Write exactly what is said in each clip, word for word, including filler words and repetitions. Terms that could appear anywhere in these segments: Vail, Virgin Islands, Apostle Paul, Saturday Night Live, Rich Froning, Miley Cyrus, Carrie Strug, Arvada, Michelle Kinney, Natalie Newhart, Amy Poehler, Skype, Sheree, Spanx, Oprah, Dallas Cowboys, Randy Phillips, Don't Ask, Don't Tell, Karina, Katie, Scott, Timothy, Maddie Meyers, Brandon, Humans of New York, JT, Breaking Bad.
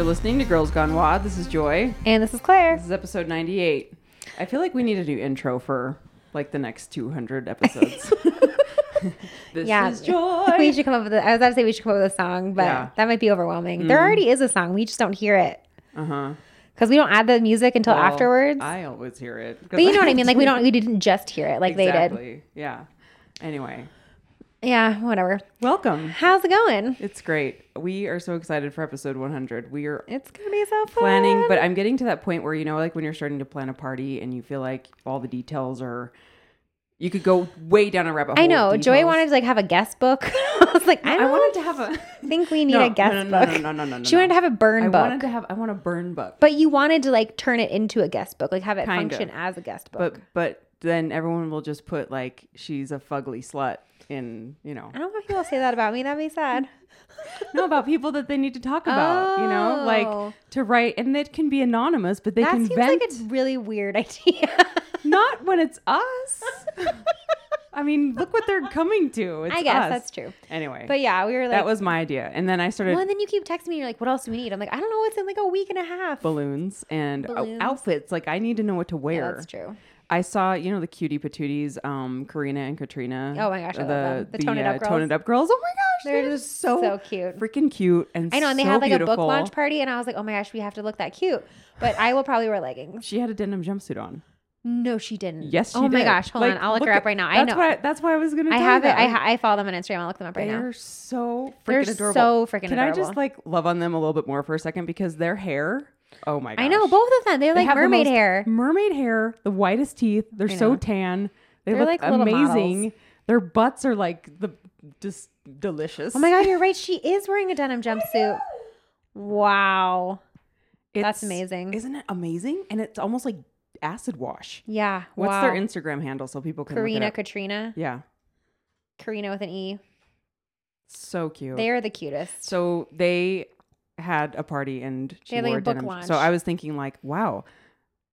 You're listening to Girls Gone Wild. This is Joy. And this is Claire. This is episode ninety-eight. I feel like we need a new intro for like the next two hundred episodes. This yeah. is Joy. We should come up with a, I was about to say we should come up with a song, but yeah. that might be overwhelming. Mm. There already is a song. We just don't hear it. Uh-huh. Because we don't add the music until well, afterwards. I always hear it. But you know what I mean? Like we don't we didn't just hear it like exactly. they did. Yeah. Anyway. Yeah, whatever. Welcome. How's it going? It's great. We are so excited for episode one hundred. We are It's going to be so fun. Planning, but I'm getting to that point where you know like when you're starting to plan a party and you feel like all the details are you could go way down a rabbit hole. I know. Joy wanted to like have a guest book. I was like, I, don't I wanted to have a. Think we need no, a guest no, no, no, book. No, no, no, no, no. She no. wanted to have a burn I book. I wanted to have. I want a burn book. But you wanted to like turn it into a guest book, like have it kind function of. As a guest book. But but then everyone will just put like she's a fugly slut in you know. I don't know if people say that about me. That'd be sad. No, about people that they need to talk about. Oh. You know, like to write, and it can be anonymous, but they that can seems vent. Like a really weird idea. Not when it's us. I mean, look what they're coming to. It's I guess us. That's true. Anyway. But yeah, we were like. That was my idea. And then I started. Well, and then you keep texting me. You're like, what else do we need? I'm like, I don't know. What's in like a week and a half. Balloons and Balloons. outfits. Like I need to know what to wear. Yeah, that's true. I saw, you know, the cutie patooties, um, Karina and Katrina. Oh my gosh. The, I love them. The, the Tone It Up uh, girls. Tone It Up girls. Oh my gosh. They're, they're just so, so cute. Freaking cute. And I know. And they so had like beautiful. a book launch party. And I was like, oh my gosh, we have to look that cute. But I will probably wear leggings. She had a denim jumpsuit on. No, she didn't. Yes, she did. Oh my did. gosh. Hold like, on. I'll look, look her up right now. I know. Why, that's why I was going to tell you that. I have it. I, I follow them on Instagram. I'll look them up right they're now. They're so freaking they're adorable. They're so freaking Can adorable. Can I just like love on them a little bit more for a second? Because their hair. Oh my gosh. I know. Both of them. They're like they mermaid the hair. Mermaid hair. The whitest teeth. They're so tan. They they're look like amazing. Models. Their butts are like the just delicious. Oh my God. You're right. She is wearing a denim jumpsuit. Wow. It's, that's amazing. Isn't it amazing? And it's almost like acid wash. Yeah. What's wow. their Instagram handle so people can Karina, look it up? Katrina. Yeah. Karina with an E. So cute. They are the cutest. So they had a party and she they wore like a denim. Launch. So I was thinking like, wow,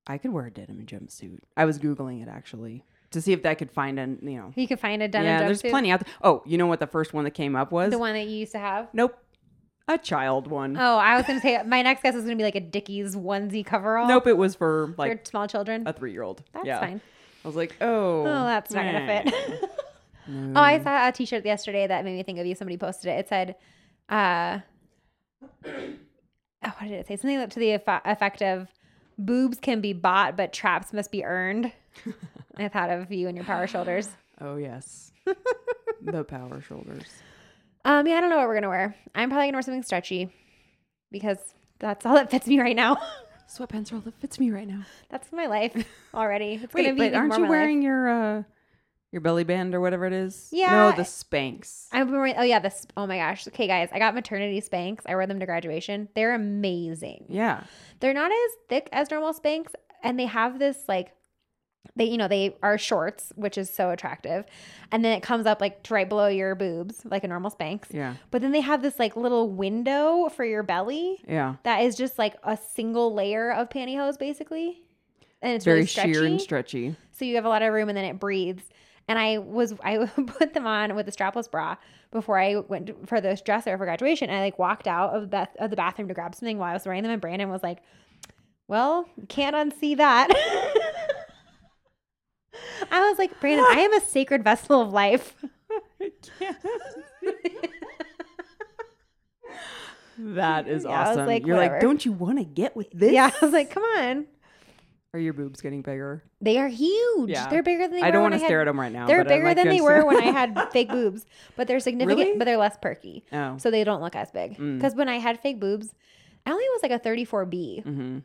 I could wear a denim jumpsuit. I was Googling it actually to see if I could find an, you know. You could find a denim yeah, jumpsuit? Yeah, there's plenty out there. Oh, you know what the first one that came up was? The one that you used to have? Nope. A child one. Oh, I was going to say, my next guess is going to be like a Dickies onesie coverall. Nope, it was for like... For small children? A three-year-old. That's yeah. fine. I was like, oh. Oh, that's not going to fit. No. Oh, I saw a t-shirt yesterday that made me think of you. Somebody posted it. It said, uh, oh, what did it say? Something to the effect of, boobs can be bought, but traps must be earned. I thought of you and your power shoulders. Oh, yes. The power shoulders. Um, yeah, I don't know what we're going to wear. I'm probably going to wear something stretchy because that's all that fits me right now. Sweatpants are all that fits me right now. That's my life already. It's Wait, gonna be but aren't more you wearing life. your uh, your belly band or whatever it is? Yeah. No, the Spanx. I'm wearing, oh, yeah. This. Oh, my gosh. Okay, guys. I got maternity Spanx. I wore them to graduation. They're amazing. Yeah. They're not as thick as normal Spanx, and they have this, like, They, you know, they are shorts, which is so attractive. And then it comes up like to right below your boobs, like a normal Spanx. Yeah. But then they have this like little window for your belly. Yeah. That is just like a single layer of pantyhose basically. And it's very really stretchy. Sheer and stretchy. So you have a lot of room and then it breathes. And I was, I put them on with a strapless bra before I went to, for the dresser for graduation. And I like walked out of the, of the bathroom to grab something while I was wearing them. And Brandon was like, well, can't unsee that. I was like, Brandon, I am a sacred vessel of life. I can't. That is yeah, awesome. I was like, You're whatever. like, don't you want to get with this? Yeah, I was like, come on. Are your boobs getting bigger? They are huge. Yeah. They're bigger than they I were. I don't want to stare had, at them right now. They're but bigger like than they were when I had fake boobs, but they're significant, really? But they're less perky. Oh. So they don't look as big. Because mm. when I had fake boobs, I only was like a thirty-four B. Mm-hmm.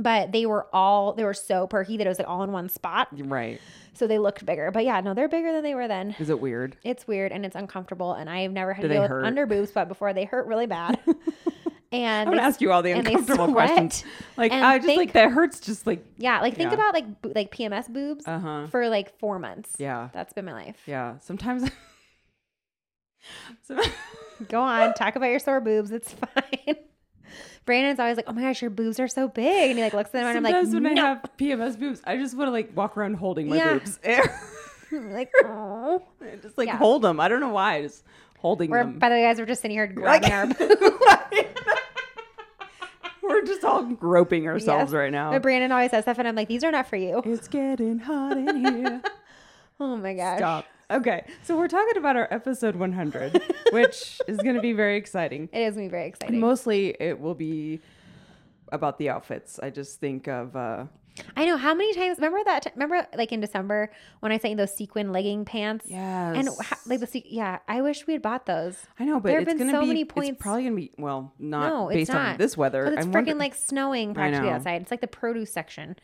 But they were all, they were so perky that it was like all in one spot. Right. So they looked bigger. But yeah, no, they're bigger than they were then. Is it weird? It's weird and it's uncomfortable. And I've never had Do to deal with hurt? under boobs, but before they hurt really bad. And I'm going to ask you all the uncomfortable questions. Like, and I just think, like, that hurts just like. Yeah. Like think yeah. about like like P M S boobs uh-huh. for like four months. Yeah. That's been my life. Yeah. Sometimes. so... Go on. Talk about your sore boobs. It's fine. Brandon's always like, oh my gosh, your boobs are so big. And he like looks at them and I'm like, sometimes when no. I have P M S boobs, I just want to like walk around holding my yeah. boobs. Like, oh. Just like yeah. hold them. I don't know why. Just holding we're, them. By the way, guys, we're just sitting here grabbing like, our boobs. We're just all groping ourselves yes. right now. But Brandon always says stuff, and I'm like, these are not for you. It's getting hot in here. Oh, my gosh. Stop. Okay, so we're talking about our episode one hundred, which is going to be very exciting. It is going to be very exciting. Mostly it will be about the outfits. I just think of... Uh, I know. How many times... Remember that... T- remember, like, in December when I sent you those sequin legging pants? Yes. And, how, like, the... Yeah, I wish we had bought those. I know, but there it's going to be... There have been so many points... It's probably going to be... Well, not no, based not. on this weather. It's freaking, wonder- like, snowing practically outside. It's like the produce section.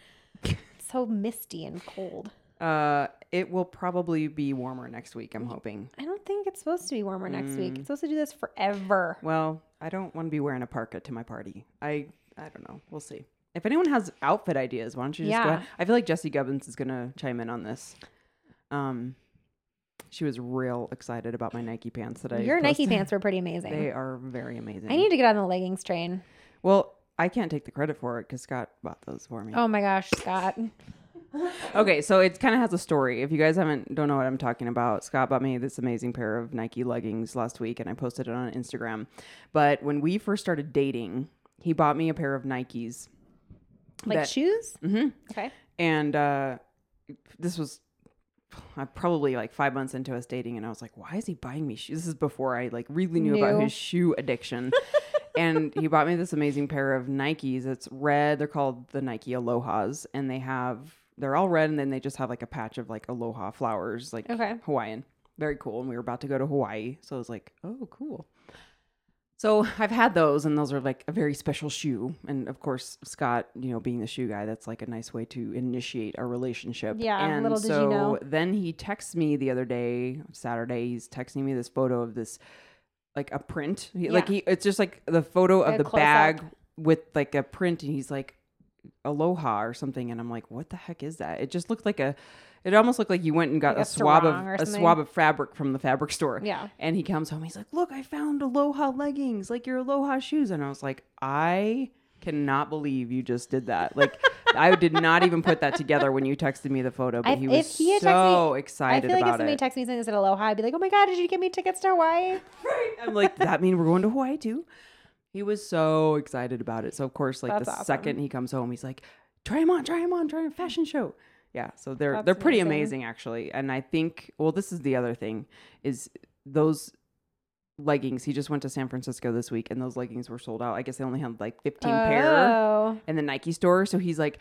It's so misty and cold. Uh, it will probably be warmer next week, I'm hoping. I don't think it's supposed to be warmer next mm. week. It's supposed to do this forever. Well, I don't want to be wearing a parka to my party. I... I don't know. We'll see. If anyone has outfit ideas, why don't you just yeah. go ahead? I feel like Jessie Gubbins is going to chime in on this. Um, she was real excited about my Nike pants that I Your posted. Nike pants were pretty amazing. They are very amazing. I need to get on the leggings train. Well, I can't take the credit for it because Scott bought those for me. Oh my gosh, Scott. Okay, so it kind of has a story. If you guys haven't don't know what I'm talking about, Scott bought me this amazing pair of Nike leggings last week, and I posted it on Instagram. But when we first started dating... He bought me a pair of Nikes. Like that, shoes? Mm-hmm. Okay. And uh, this was probably like five months into us dating. And I was like, why is he buying me shoes? This is before I like really knew, knew. about his shoe addiction. And he bought me this amazing pair of Nikes. It's red. They're called the Nike Alohas. And they have, they're all red. And then they just have like a patch of like Aloha flowers, like okay. Hawaiian. Very cool. And we were about to go to Hawaii. So I was like, oh, cool. So I've had those, and those are like a very special shoe. And of course, Scott, you know, being the shoe guy, that's like a nice way to initiate a relationship. Yeah, and little so did you know. Then he texts me the other day, Saturday, he's texting me this photo of this, like a print. He, yeah. Like he, it's just like the photo of a the bag up. With like a print, and he's like, Aloha or something. And I'm like, what the heck is that? It just looked like a... It almost looked like you went and got like a, a swab of a swab of fabric from the fabric store. Yeah. And he comes home. He's like, look, I found Aloha leggings, like your Aloha shoes. And I was like, I cannot believe you just did that. Like, I did not even put that together when you texted me the photo, but I, he was he so me, excited about it. I feel like if somebody texted me something that said Aloha, I'd be like, oh my God, did you get me tickets to Hawaii? Right. I'm like, does that mean we're going to Hawaii too? He was so excited about it. So, of course, like That's the awesome. second he comes home, he's like, try him on, try him on, try him fashion show. Yeah, so they're That's they're pretty amazing. amazing actually, and I think well this is the other thing is those leggings. He just went to San Francisco this week, and those leggings were sold out. I guess they only had like fifteen oh. pair in the Nike store. So he's like,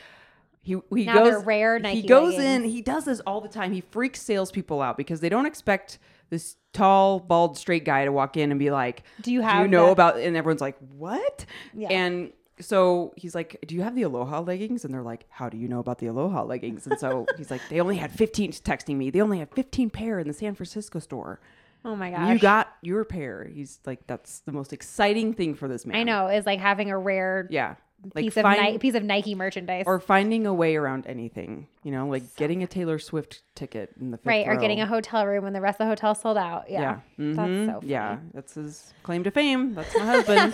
he he now goes rare Nike. He goes leggings. in. He does this all the time. He freaks salespeople out because they don't expect this tall, bald, straight guy to walk in and be like, "Do you have? Do you know that? about?" And everyone's like, "What?" Yeah. And so he's like, do you have the Aloha leggings? And they're like, how do you know about the Aloha leggings? And so he's like, they only had fifteen, texting me. They only had fifteen pair in the San Francisco store. Oh my gosh. You got your pair. He's like, that's the most exciting thing for this man. I know, is like having a rare yeah. like piece, find, of Ni- piece of Nike merchandise. Or finding a way around anything, you know, like so. getting a Taylor Swift ticket in the fifth Right, row. Or getting a hotel room when the rest of the hotel sold out. Yeah. yeah. Mm-hmm. That's so funny. Yeah, that's his claim to fame. That's my husband.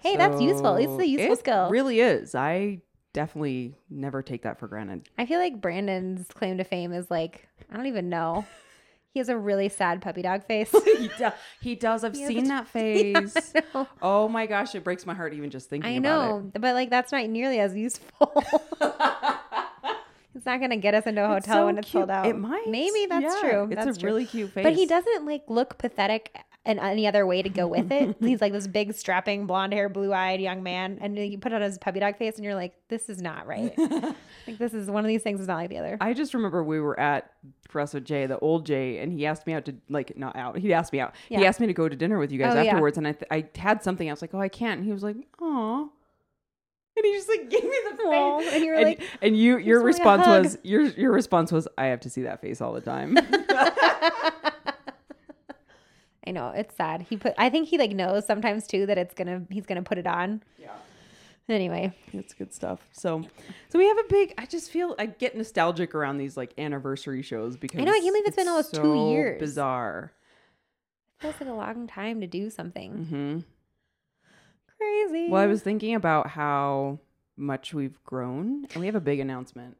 Hey, so that's useful. It's a useful it skill. It really is. I definitely never take that for granted. I feel like Brandon's claim to fame is like, I don't even know. He has a really sad puppy dog face. he, do- he does. I've he seen a- that face. Yeah, oh my gosh. It breaks my heart even just thinking I know, about it. But like that's not nearly as useful. It's not going to get us into a hotel it's so when it's cute. sold out. It might. Maybe that's yeah, true. It's that's a true. really cute face. But he doesn't like look pathetic in any other way to go with it. He's like this big strapping blonde hair, blue eyed young man. And you put on his puppy dog face and you're like, this is not right. Like this is one of these things is not like the other. I just remember we were at Professor Jay, the old Jay, and he asked me out to like, not out. He asked me out. Yeah. He asked me to go to dinner with you guys oh, afterwards. Yeah. And I, th- I had something. I was like, oh, I can't. And he was like, aw. And he just like gave me the face, Aww. and you were and, like, and you your response was your your response was, I have to see that face all the time. I know, it's sad. He put, I think he like knows sometimes too that it's gonna he's gonna put it on. Yeah. Anyway, it's good stuff. So, so we have a big. I just feel I get nostalgic around these like anniversary shows because I know I can't believe it's, it's been almost so two years. Bizarre. It feels like a long time to do something. Mm-hmm. Crazy. Well, I was thinking about how much we've grown, and we have a big announcement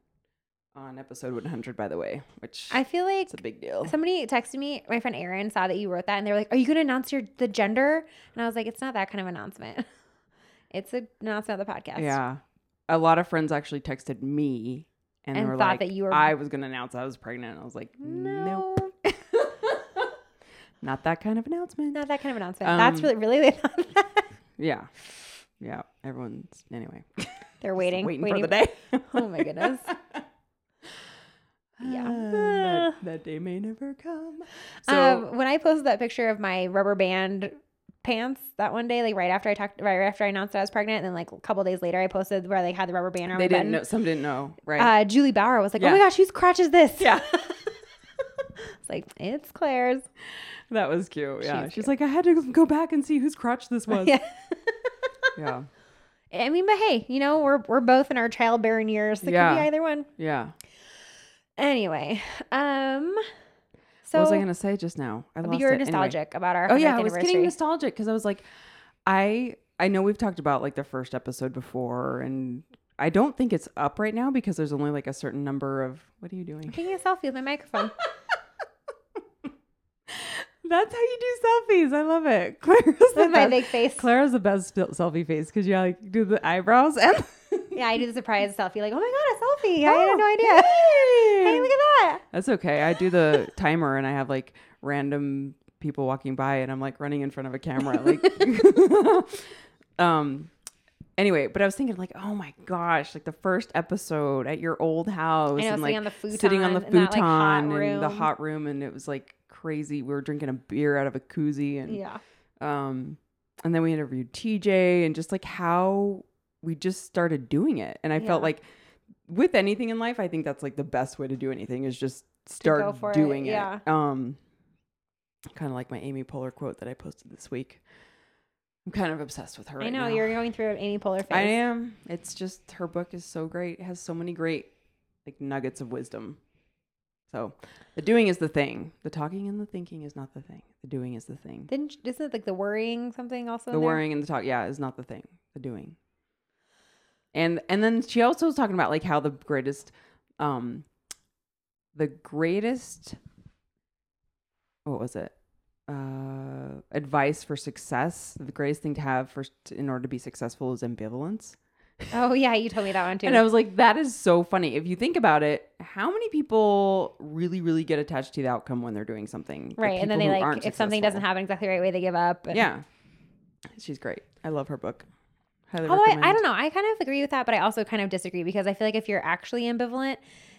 on episode one hundred, by the way, which I feel like it's a big deal. Somebody texted me, my friend Erin saw that you wrote that, and they were like, "Are you going to announce your the gender?" And I was like, "It's not that kind of announcement." It's a no, it's not the podcast. Yeah. A lot of friends actually texted me and, and they were thought like, that you were... I was going to announce I was pregnant. And I was like, no. Nope. Not that kind of announcement. Not that kind of announcement. Um, That's really, really, they thought that. Yeah. Yeah. Everyone's, anyway. They're waiting. waiting. Waiting for the day. Oh my goodness. Yeah. Uh, that, that day may never come. So, um, when I posted that picture of my rubber band pants that one day, like right after I talked, right after I announced that I was pregnant, and then like a couple days later, I posted where they had the rubber band around. They didn't button. know. Some didn't know, right? Uh, Julie Bauer was like, yeah. "Oh my gosh, whose crotch is this?" Yeah, it's like it's Claire's. That was cute. Yeah, she's, she's cute. Like, I had to go back and see whose crotch this was. Yeah. Yeah. I mean, but hey, you know, we're we're both in our childbearing years. So yeah. It could be either one. Yeah. Anyway, um. So what was I going to say just now? I lost you were it. nostalgic anyway. about our. Oh yeah, I was getting nostalgic because I was like, I I know we've talked about like the first episode before, and I don't think it's up right now because there's only like a certain number of. What are you doing? I'm taking a selfie with my microphone. That's how you do selfies. I love it. Claire's with the my best, big face. Claire's the best selfie face because you like do the eyebrows and. Yeah, I do the surprise selfie. Like, oh my god, a selfie! Oh, I had no idea. Hey. Hey, look at that. That's okay. I do the timer, and I have like random people walking by, and I'm like running in front of a camera. Like, um. Anyway, but I was thinking like, oh my gosh, like the first episode at your old house, know, and like on the futon, sitting on the futon in that, like, hot room. the hot room, and it was like crazy. We were drinking a beer out of a koozie, and yeah. Um, and then we interviewed T J, and just like how. We just started doing it. And I yeah. felt like with anything in life, I think that's like the best way to do anything is just start doing it. Yeah. it. Um, kind of like my Amy Poehler quote that I posted this week. I'm kind of obsessed with her. I right know now. You're going through an Amy Poehler phase. I am. It's just, her book is so great. It has so many great like nuggets of wisdom. So the doing is the thing. The talking and the thinking is not the thing. The doing is the thing. Then isn't it like the worrying something also? The worrying and the talk. Yeah. Is not the thing. The doing. And and then she also was talking about like how the greatest, um, the greatest, what was it? Uh, advice for success. The greatest thing to have for in order to be successful is ambivalence. Oh yeah, you told me that one too. And I was like, that is so funny. If you think about it, how many people really, really get attached to the outcome when they're doing something, right? And then they like, if successful. something doesn't happen exactly the right way, they give up. And... yeah, she's great. I love her book. Although I, I don't know. I kind of agree with that, but I also kind of disagree because I feel like if you're actually ambivalent,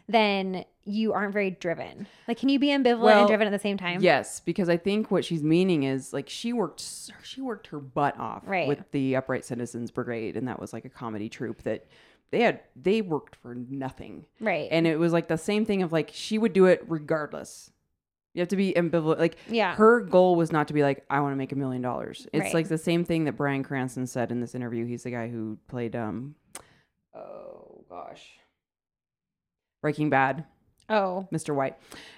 then you aren't very driven. Like, can you be ambivalent well, and driven at the same time? Yes, because I think what she's meaning is like she worked she worked her butt off right. with the Upright Citizens Brigade, and that was like a comedy troupe that they had they worked for nothing. Right. And it was like the same thing of like she would do it regardless. You have to be ambivalent. Like yeah. her goal was not to be like, I want to make a million dollars. It's right. like the same thing that Bryan Cranston said in this interview. He's the guy who played, um, oh gosh, Breaking Bad. Oh, Mister White.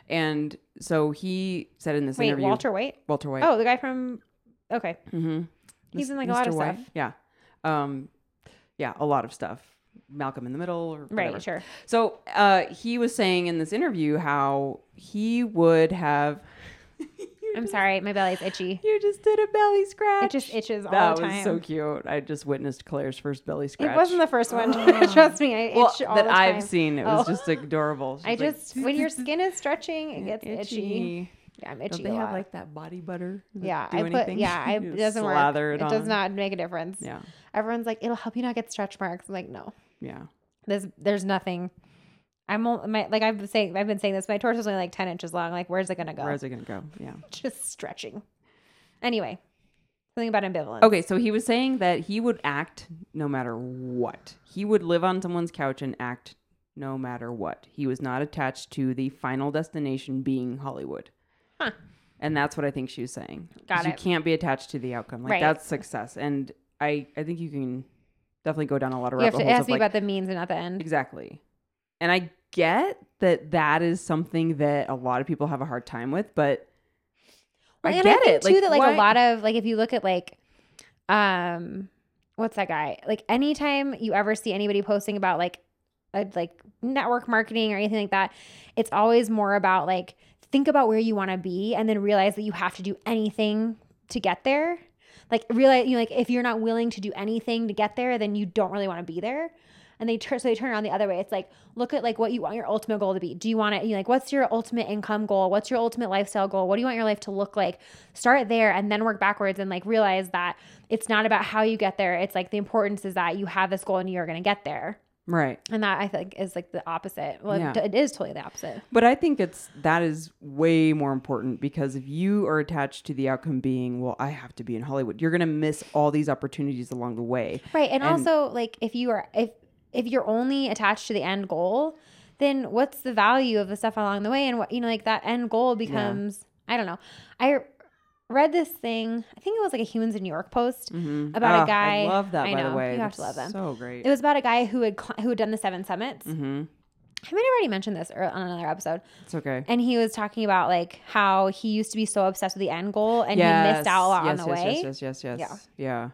And so he said in this Wait, interview, Walter White, Walter White. Oh, the guy from, okay. Mm-hmm. He's in like Mister a lot of White. stuff. Yeah. Um, yeah. A lot of stuff. Malcolm in the Middle or whatever. Right, sure. So uh, he was saying in this interview how he would have... I'm just, sorry, my belly's itchy. You just did a belly scratch. It just itches all that the time. That was so cute. I just witnessed Claire's first belly scratch. It wasn't the first one. Trust me, I itch well, all the time. That I've seen. It was oh. just adorable. She's I just... Like, when your skin is stretching, it gets itchy. itchy. Yeah, I'm itchy Don't they a have lot. like that body butter? Does yeah, I put, anything? Yeah, I, it doesn't work. It, it does not make a difference. Yeah. Everyone's like, it'll help you not get stretch marks. I'm like, no. Yeah. There's there's nothing. I'm my like I've been saying I've been saying this. My torso's only like ten inches long. Like, where's it gonna go? Where's it gonna go? Yeah. Just stretching. Anyway, something about ambivalence. Okay, so he was saying that he would act no matter what. He would live on someone's couch and act no matter what. He was not attached to the final destination being Hollywood. Huh. And that's what I think she was saying. Got it. You can't be attached to the outcome. Like right. that's success. And I, I think you can definitely go down a lot of rabbit holes. You have to ask me like, about the means and not the end. Exactly. And I get that that is something that a lot of people have a hard time with, but well, I and get I it. Too, like, that like why? a lot of like if you look at like, um, what's that guy? Like anytime you ever see anybody posting about like, a, like network marketing or anything like that, it's always more about like. Think about where you want to be and then realize that you have to do anything to get there. Like, realize, you know, like if you're not willing to do anything to get there, then you don't really want to be there. And they turn, so they turn around the other way. It's like, look at like what you want your ultimate goal to be. Do you want it? You know, like, what's your ultimate income goal? What's your ultimate lifestyle goal? What do you want your life to look like? Start there and then work backwards and like realize that it's not about how you get there. It's like the importance is that you have this goal and you're going to get there. Right. And that I think is like the opposite. Well, yeah. It is totally the opposite. But I think it's, that is way more important, because if you are attached to the outcome being, well, I have to be in Hollywood, you're going to miss all these opportunities along the way. Right. And, and also like if you are, if, if you're only attached to the end goal, then what's the value of the stuff along the way? And what, you know, like that end goal becomes, yeah. I don't know. I read this thing, I think it was like a Humans in New York post mm-hmm. about oh, a guy. I love that, I by know, the way. You That's have to love them. So great. It was about a guy who had, who had done the seven summits. Mm-hmm. I might have already mentioned this on another episode. It's okay. And he was talking about like how he used to be so obsessed with the end goal and yes. he missed out a lot yes, on the yes, way. Yes, yes, yes, yes. Yeah. yeah.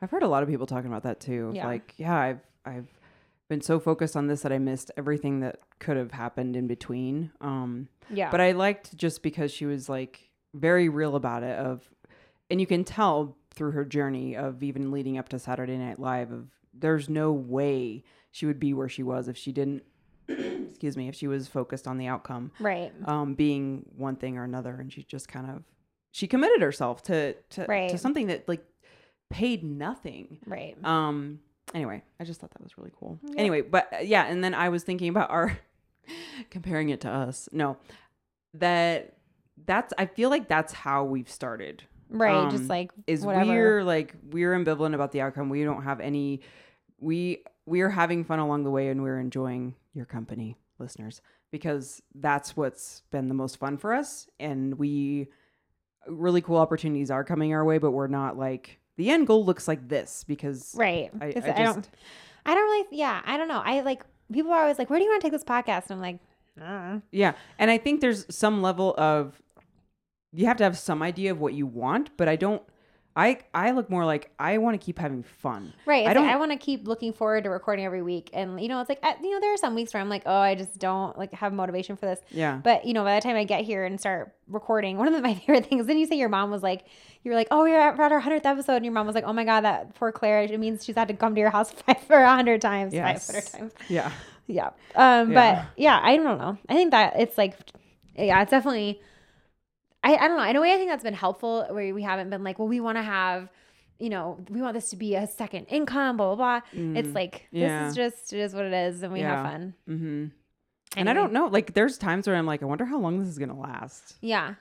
I've heard a lot of people talking about that too. Yeah. Like, yeah, I've, I've, been so focused on this that I missed everything that could have happened in between. Um, yeah. But I liked, just because she was like very real about it, of, and you can tell through her journey of even leading up to Saturday Night Live, of there's no way she would be where she was if she didn't, excuse me, if she was focused on the outcome. Right. Um, being one thing or another. And she just kind of, she committed herself to, to, right. to something that like paid nothing. Right. Um, Anyway, I just thought that was really cool. Yeah. Anyway, but yeah, and then I was thinking about our comparing it to us. No, that that's I feel like that's how we've started. Right. Um, just like is whatever. we're like we're ambivalent about the outcome. We don't have any we we're having fun along the way, and we're enjoying your company, listeners, because that's what's been the most fun for us. And we really cool opportunities are coming our way, but we're not like, the end goal looks like this, because right. I, I, just, I don't, I don't really, yeah, I don't know. I like, people are always like, where do you want to take this podcast? And I'm like, uh. yeah. And I think there's some level of, you have to have some idea of what you want, but I don't, I, I look more like I want to keep having fun. Right. It's I don't, like, I want to keep looking forward to recording every week. And, you know, it's like, I, you know, there are some weeks where I'm like, oh, I just don't like have motivation for this. Yeah. But, you know, by the time I get here and start recording, one of the, my favorite things, then you say your mom was like, you were like, oh, we're at, we're at our hundredth episode. And your mom was like, oh my God, that poor Claire, it means she's had to come to your house five or a hundred times. Yes. Five hundred times. Yeah. Yeah. Um, yeah. But yeah, I don't know. I think that it's like, yeah, it's definitely, I, I don't know. In a way, I think that's been helpful, where we haven't been like, well, we want to have, you know, we want this to be a second income, blah, blah, blah. Mm, it's like, yeah. this is just, it is what it is. And we yeah. have fun. Mm-hmm. Anyway. And I don't know, like there's times where I'm like, I wonder how long this is going to last. Yeah.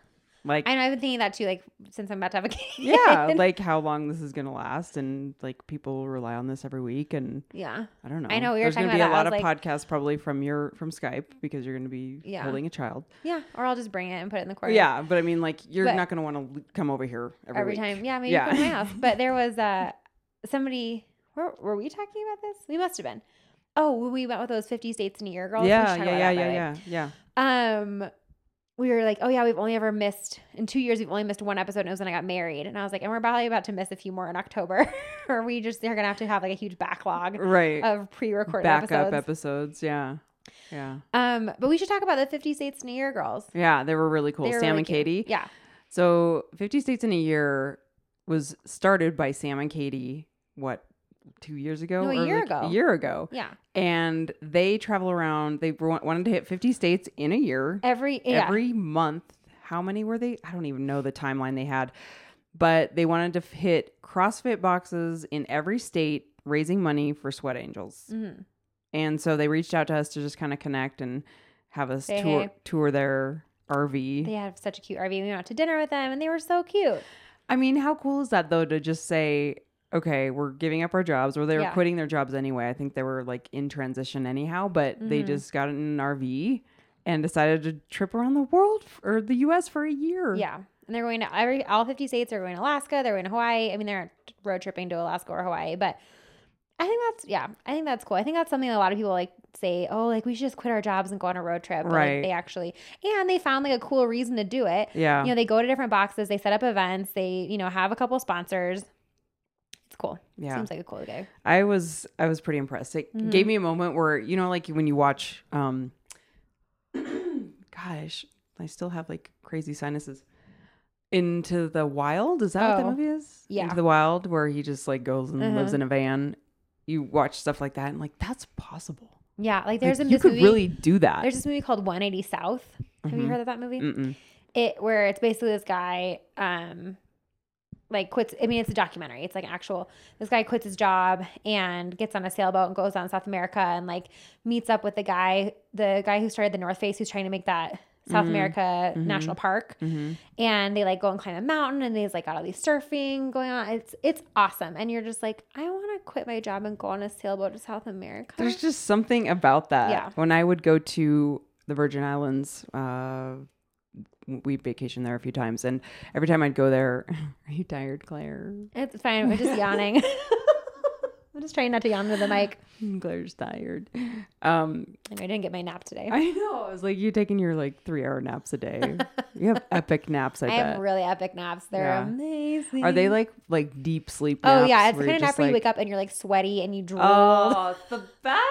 Like, and I've been thinking that too, like since I'm about to have a kid. Yeah. Like how long this is going to last. And like people rely on this every week. And yeah, I don't know. I know we were there's going to be a lot of like, podcasts probably from your, from Skype, because you're going to be yeah. holding a child. Yeah. Or I'll just bring it and put it in the corner. Yeah. But I mean, like you're but not going to want to come over here every, every week. time. Yeah. Maybe yeah. come to my house. But there was uh, somebody, were, were we talking about this? We must've been. Oh, we went with those fifty States in a Year girls. Yeah. Yeah. Yeah. That, yeah. Yeah. Um, we were like, oh yeah, we've only ever missed, in two years, we've only missed one episode, and it was when I got married. And I was like, and we're probably about to miss a few more in October, or we just, they're going to have to have like a huge backlog right. of pre-recorded Backup episodes. Backup episodes, yeah. Yeah. Um, but we should talk about the fifty States in a Year girls. Yeah, they were really cool. Were Sam really and cute. Katie. Yeah. So fifty States in a Year was started by Sam and Katie, what, two years ago? No, a year like ago. A year ago. Yeah. And they travel around. They wanted to hit fifty states in a year. Every yeah. every month. How many were they? I don't even know the timeline they had. But they wanted to hit CrossFit boxes in every state, raising money for Sweat Angels. Mm-hmm. And so they reached out to us to just kind of connect and have us hey, tour, hey. tour their R V. They had such a cute R V. We went out to dinner with them, and they were so cute. I mean, how cool is that, though, to just say, okay, we're giving up our jobs, or they were yeah. quitting their jobs anyway. I think they were like in transition anyhow, but mm-hmm. they just got in an R V and decided to trip around the world f- or the U S for a year. Yeah. And they're going to every, all fifty states. They're going to Alaska. They're going to Hawaii. I mean, they're road tripping to Alaska or Hawaii, but I think that's, yeah, I think that's cool. I think that's something that a lot of people like say, oh, like we should just quit our jobs and go on a road trip. But, right. Like, they actually, and they found like a cool reason to do it. Yeah. You know, they go to different boxes, they set up events, they, you know, have a couple sponsors. It's cool. Yeah. Seems like a cool day. I was, I was pretty impressed. It mm-hmm. gave me a moment where, you know, like when you watch, um, gosh, I still have like crazy sinuses. Into the Wild? Is that oh, what that movie is? Yeah. Into the Wild, where he just like goes and uh-huh. lives in a van. You watch stuff like that and like, that's possible. Yeah. Like there's like, a, you could movie, really do that. There's this movie called one eighty South. Have mm-hmm. you heard of that movie? Mm-mm. It where it's basically this guy um, like quits. I mean, it's a documentary. It's like an actual, this guy quits his job and gets on a sailboat and goes down to South America and like meets up with the guy, the guy who started the North Face, who's trying to make that South mm-hmm. America mm-hmm. National Park. Mm-hmm. And they like go and climb a mountain and they've like got all these surfing going on. It's, it's awesome. And you're just like, I want to quit my job and go on a sailboat to South America. There's just something about that. Yeah. When I would go to the Virgin Islands, uh, we vacationed there a few times, and every time I'd go there, are you tired, Claire? It's fine. We're just yawning. I'm just trying not to yawn to the mic. Claire's tired. Um, I didn't get my nap today. I know. I was like, you taking your like three hour naps a day. You have epic naps. I, I bet. I have really epic naps. They're yeah. amazing. Are they like like deep sleep naps? Oh yeah, it's the kind of nap where like... you wake up and you're like sweaty and you drool. Oh, it's the best.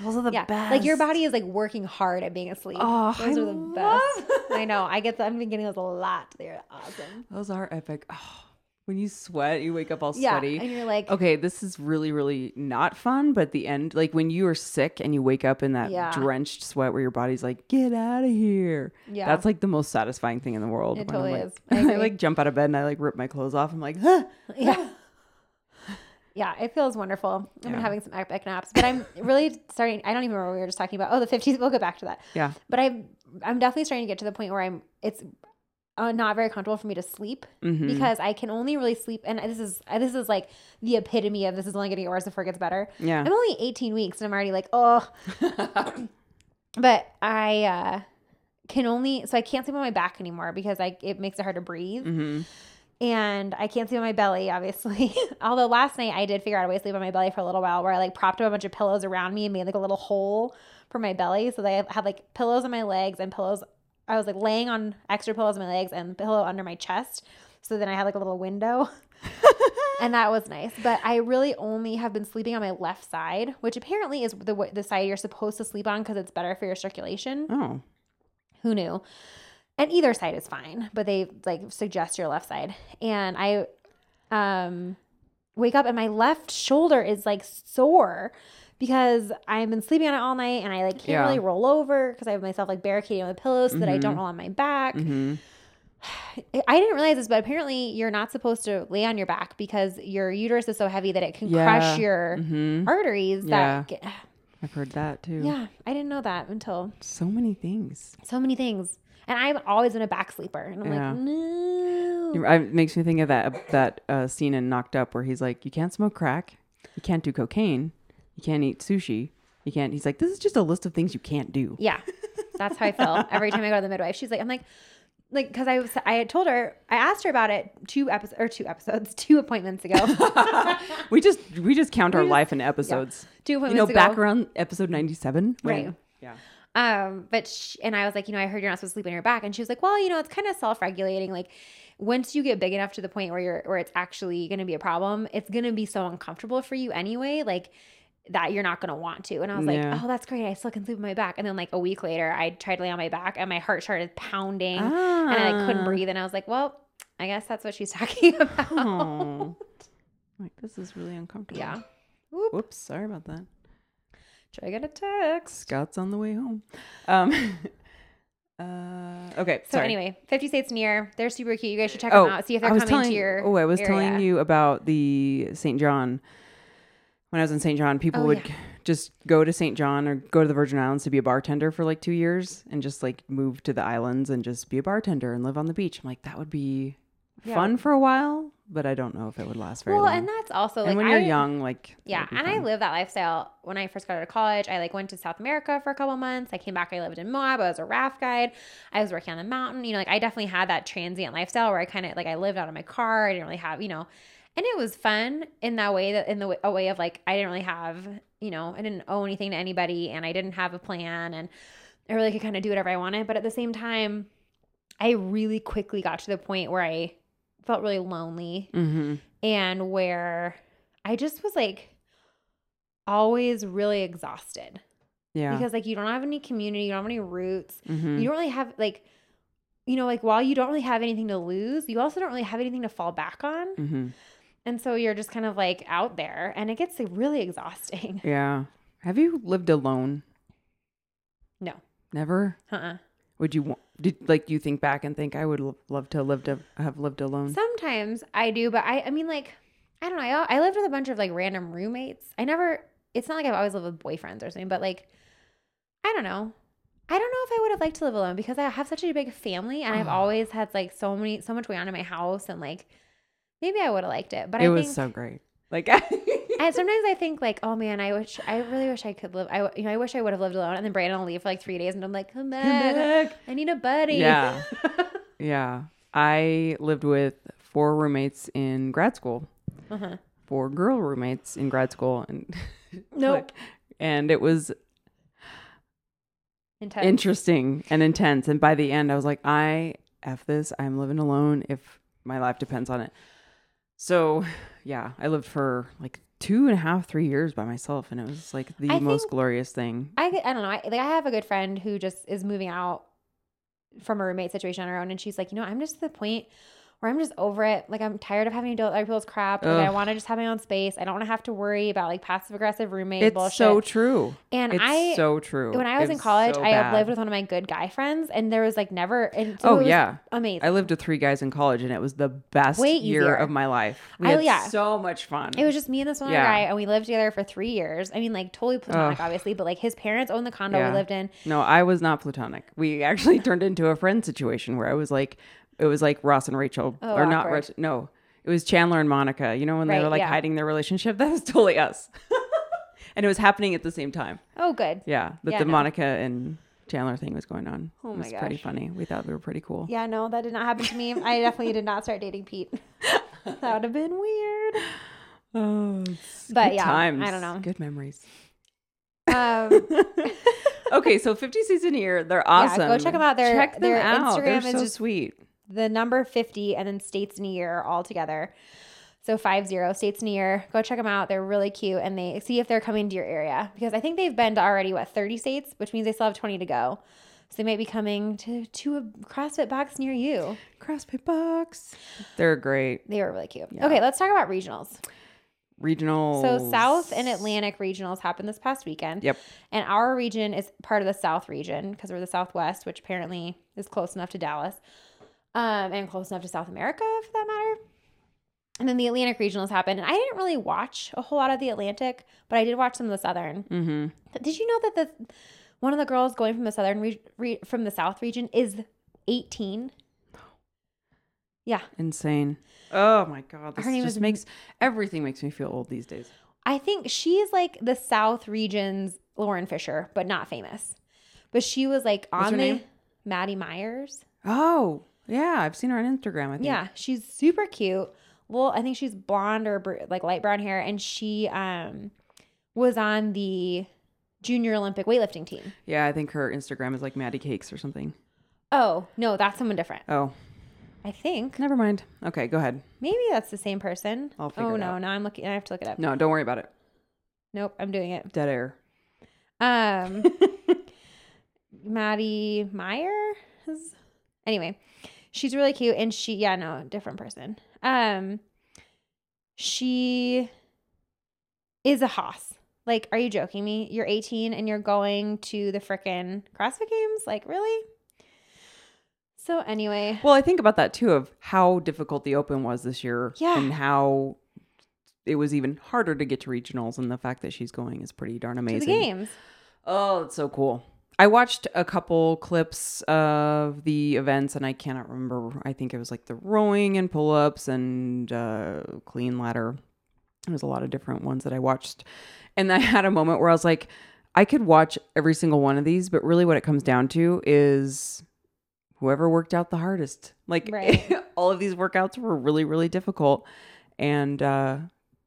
Those are the yeah. best. Like your body is like working hard at being asleep. Oh, those I are the love best. I know. I get. The, I've been getting those a lot. They're awesome. Those are epic. Oh, when you sweat, you wake up all yeah, sweaty, and you're like, okay, this is really, really not fun. But the end, like when you are sick and you wake up in that yeah. drenched sweat, where your body's like, get out of here. Yeah, that's like the most satisfying thing in the world. It totally like, is. I, I like jump out of bed and I like rip my clothes off. I'm like, huh. Yeah. Yeah, it feels wonderful. I've yeah. been having some epic naps, but I'm really starting. I don't even remember what we were just talking about. Oh, the fifties. We'll go back to that. Yeah. But I'm, I'm definitely starting to get to the point where I'm, it's uh, not very comfortable for me to sleep mm-hmm. because I can only really sleep. And this is, this is like the epitome of this is only going to get worse before it gets better. Yeah. I'm only eighteen weeks and I'm already like, oh, but I uh, can only, so I can't sleep on my back anymore because I, it makes it hard to breathe. Mm-hmm. And I can't sleep on my belly, obviously. Although last night I did figure out a way to sleep on my belly for a little while, where I like propped up a bunch of pillows around me and made like a little hole for my belly. So I had like pillows on my legs and pillows. I was like laying on extra pillows on my legs and pillow under my chest. So then I had like a little window and that was nice. But I really only have been sleeping on my left side, which apparently is the the side you're supposed to sleep on because it's better for your circulation. Oh, who knew? And either side is fine, but they like suggest your left side. And I um, wake up and my left shoulder is like sore because I've been sleeping on it all night and I like can't yeah. really roll over because I have myself like barricading with pillows so mm-hmm. that I don't roll on my back. Mm-hmm. I didn't realize this, but apparently you're not supposed to lay on your back because your uterus is so heavy that it can yeah. crush your mm-hmm. arteries. Yeah. That get... I've heard that too. Yeah. I didn't know that until. So many things. So many things. And I've always been a back sleeper. And I'm yeah. like, no. It makes me think of that that uh, scene in Knocked Up where he's like, you can't smoke crack. You can't do cocaine. You can't eat sushi. You can't. He's like, this is just a list of things you can't do. Yeah. That's how I feel. Every time I go to the midwife, she's like, I'm like, like, because I was, I had told her, I asked her about it two episodes, or two episodes, two appointments ago. we just, we just count we our just, life in episodes. Yeah. Two appointments ago. You know, ago. Back around episode ninety-seven. Right. When, yeah. Um, but, she, and I was like, you know, I heard you're not supposed to sleep on your back. And she was like, well, you know, it's kind of self-regulating. Like once you get big enough to the point where you're, where it's actually going to be a problem, it's going to be so uncomfortable for you anyway, like that you're not going to want to. And I was yeah. like, oh, that's great. I still can sleep on my back. And then like a week later I tried to lay on my back and my heart started pounding ah. and I like, couldn't breathe. And I was like, well, I guess that's what she's talking about. Oh. Like this is really uncomfortable. Yeah. Whoop. Whoops. Sorry about that. Should I get a text? Scott's on the way home. Um, uh, okay. So sorry. Anyway, fifty States in a Year. They're super cute. You guys should check oh, them out. See if they're coming telling, to your Oh, I was area. telling you about the Saint John. When I was in Saint John, people oh, would yeah. just go to Saint John or go to the Virgin Islands to be a bartender for like two years and just like move to the islands and just be a bartender and live on the beach. I'm like, that would be yeah. fun for a while, but I don't know if it would last very well, long. Well, and that's also like... And when I, you're young, like... Yeah, and fun. I lived that lifestyle when I first got out of college. I like went to South America for a couple months. I came back. I lived in Moab. I was a raft guide. I was working on the mountain. You know, like I definitely had that transient lifestyle where I kind of like I lived out of my car. I didn't really have, you know... And it was fun in that way, that in the a way of like I didn't really have, you know, I didn't owe anything to anybody and I didn't have a plan and I really could kind of do whatever I wanted. But at the same time, I really quickly got to the point where I... felt really lonely mm-hmm. and where I just was like always really exhausted. Yeah. Because like you don't have any community, you don't have any roots. Mm-hmm. You don't really have like you know, like while you don't really have anything to lose, you also don't really have anything to fall back on. Mm-hmm. And so you're just kind of like out there, and it gets really exhausting. Yeah. Have you lived alone? No. Never? Uh-uh. Would you want, did, like, you think back and think, I would lo- love to, live to have lived alone? Sometimes I do, but I, I mean, like, I don't know. I, I lived with a bunch of, like, random roommates. I never, it's not like I've always lived with boyfriends or something, but, like, I don't know. I don't know if I would have liked to live alone because I have such a big family, and oh. I've always had, like, so many, so much going on in my house, and, like, maybe I would have liked it, but it I was think, so great. Like, I, I sometimes I think like, oh man, I wish, I really wish I could live. I, you know, I wish I would have lived alone. And then Brandon will leave for like three days, and I'm like, come back, come back. I need a buddy. Yeah, yeah. I lived with four roommates in grad school, uh-huh. four girl roommates in grad school, and nope. and it was intense. Interesting and intense. And by the end, I was like, I F this. I'm living alone if my life depends on it. So, yeah, I lived for like two and a half, three years by myself, and it was like the I most think, glorious thing. I I don't know. I, like, I have a good friend who just is moving out from a roommate situation on her own, and she's like, you know, I'm just at the point where I'm just over it. Like, I'm tired of having to deal with other people's crap. Like, I want to just have my own space. I don't want to have to worry about like passive aggressive roommate it's bullshit. It's so true. And it's I so true. When I was it's in college, so I lived with one of my good guy friends, and there was like never. And so oh it was yeah, amazing. I lived with three guys in college, and it was the best year of my life. We I, had yeah. so much fun. It was just me and this one yeah. guy, and we lived together for three years. I mean, like totally platonic, Ugh. obviously, but like his parents owned the condo yeah. we lived in. No, I was not platonic. We actually turned into a friend situation where I was like. It was like Ross and Rachel, oh, or awkward. Not Rachel. No, it was Chandler and Monica. You know, when right, they were like yeah. hiding their relationship, that was totally us. And it was happening at the same time. Oh, good. Yeah. That yeah, the no. Monica and Chandler thing was going on. Oh, my gosh. It was pretty funny. We thought we were pretty cool. Yeah, no, that did not happen to me. I definitely did not start dating Pete. That would have been weird. Oh, but good yeah, times. I don't know. Good memories. Um. Okay, so fifty States in a Year. They're awesome. Yeah, go check them out. Their, check them their out. Instagram They're is so just sweet. The number fifty and then States in a Year all together. So five zero States in a Year. Go check them out. They're really cute, and they see if they're coming to your area, because I think they've been to already what thirty states, which means they still have twenty to go. So they might be coming to to a CrossFit box near you. CrossFit box. They're great. They were really cute. Yeah. Okay, let's talk about regionals. Regionals. So South and Atlantic regionals happened this past weekend. Yep. And our region is part of the South region because we're the Southwest, which apparently is close enough to Dallas. Um, and close enough to South America, for that matter. And then the Atlantic regionals happened. And I didn't really watch a whole lot of the Atlantic, but I did watch some of the Southern. Mm-hmm. Did you know that the one of the girls going from the Southern re, re, from the South region is eighteen? Yeah. Insane. Oh, my God. This Her name just is, makes – everything makes me feel old these days. I think she's like the South region's Lauren Fisher, but not famous. But she was like on What's her the name? Maddie Meyers. Oh, yeah, I've seen her on Instagram, I think. Yeah, she's super cute. Well, I think she's blonde or br- like light brown hair, and she um, was on the Junior Olympic weightlifting team. Yeah, I think her Instagram is like Maddie Cakes or something. Oh, no, that's someone different. Oh. I think. Never mind. Okay, go ahead. Maybe that's the same person. I'll figure oh, it no, out. Oh, no, now I'm looking. I have to look it up. No, don't worry about it. Nope, I'm doing it. Dead air. Um, Maddie Myers? Anyway. She's really cute, and she, yeah, no, different person. Um, she is a hoss. Like, are you joking me? You're eighteen, and you're going to the frickin' CrossFit Games? Like, really? So anyway. Well, I think about that, too, of how difficult the Open was this year. Yeah. And how it was even harder to get to regionals, and the fact that she's going is pretty darn amazing. To the games. Oh, that's so cool. I watched a couple clips of the events, and I cannot remember. I think it was like the rowing and pull-ups and uh, clean ladder. There was a lot of different ones that I watched. And I had a moment where I was like, I could watch every single one of these, but really what it comes down to is whoever worked out the hardest. Like right. All of these workouts were really, really difficult. And uh,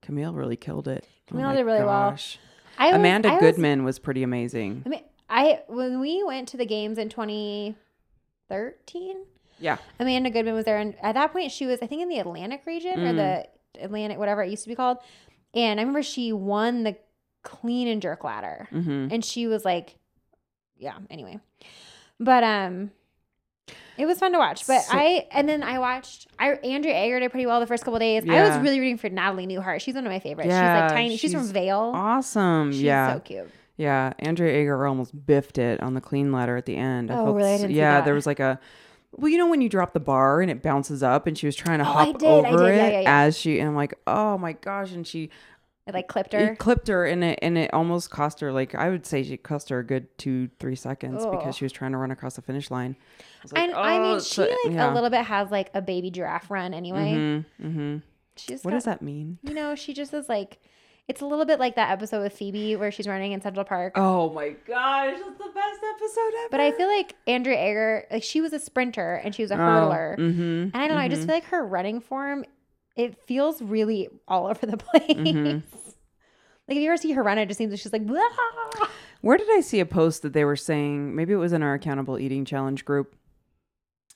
Camille really killed it. Camille oh did really gosh. well. I Amanda was, I Goodman was, was pretty amazing. I mean, I when we went to the games in twenty thirteen, yeah, Amanda Goodman was there, and at that point she was, I think, in the Atlantic region mm. or the Atlantic, whatever it used to be called. And I remember she won the clean and jerk ladder, mm-hmm. and she was like, yeah. Anyway, but um, It was fun to watch. But so, I, and then I watched, I Andrea Ager did pretty well the first couple of days. Yeah. I was really rooting for Natalie Newhart. She's one of my favorites. Yeah, she's like tiny. She's, she's from Vail. Awesome. She's yeah. so cute. Yeah. Andrea Ager almost biffed it on the clean ladder at the end. I oh, felt, really? I didn't yeah. see that. There was like a, well, you know, when you drop the bar and it bounces up and she was trying to oh, hop I did, over I did. it yeah, yeah, yeah. as she, and I'm like, oh my gosh. And she, It like clipped her. It clipped her and it and it almost cost her, like I would say she cost her a good two, three seconds Ugh. because she was trying to run across the finish line. I like, and oh, I mean she a, like yeah. a little bit has like a baby giraffe run anyway. Mm-hmm, mm-hmm. She's what got, does that mean? You know, she just is like it's a little bit like that episode with Phoebe where she's running in Central Park. Oh my gosh, that's the best episode ever. But I feel like Andrea Ager, like she was a sprinter and she was a oh, hurdler. Mm-hmm, and I don't mm-hmm. know, I just feel like her running form It feels really all over the place. Mm-hmm. Like, if you ever see her run, it just seems like she's like, blah. Where did I see a post that they were saying, maybe it was in our Accountable Eating Challenge group,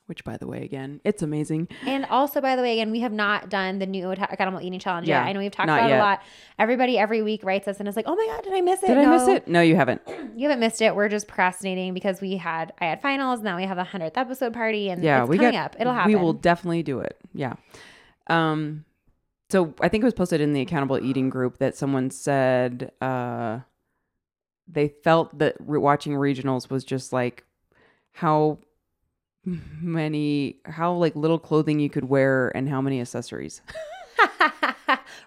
which, by the way, again, it's amazing. And also, by the way, again, we have not done the new Accountable Eating Challenge yeah, yet. I know we've talked about yet. it a lot. Everybody every week writes us and is like, oh my God, did I miss it? Did no. I miss it? No, you haven't. You haven't missed it. We're just procrastinating because we had, I had finals, now we have the hundredth episode party, and yeah, it's we coming got, up. It'll happen. We will definitely do it. Yeah. Um, so I think it was posted in the Accountable Eating group that someone said, uh, they felt that re- watching regionals was just like how many, how like little clothing you could wear and how many accessories.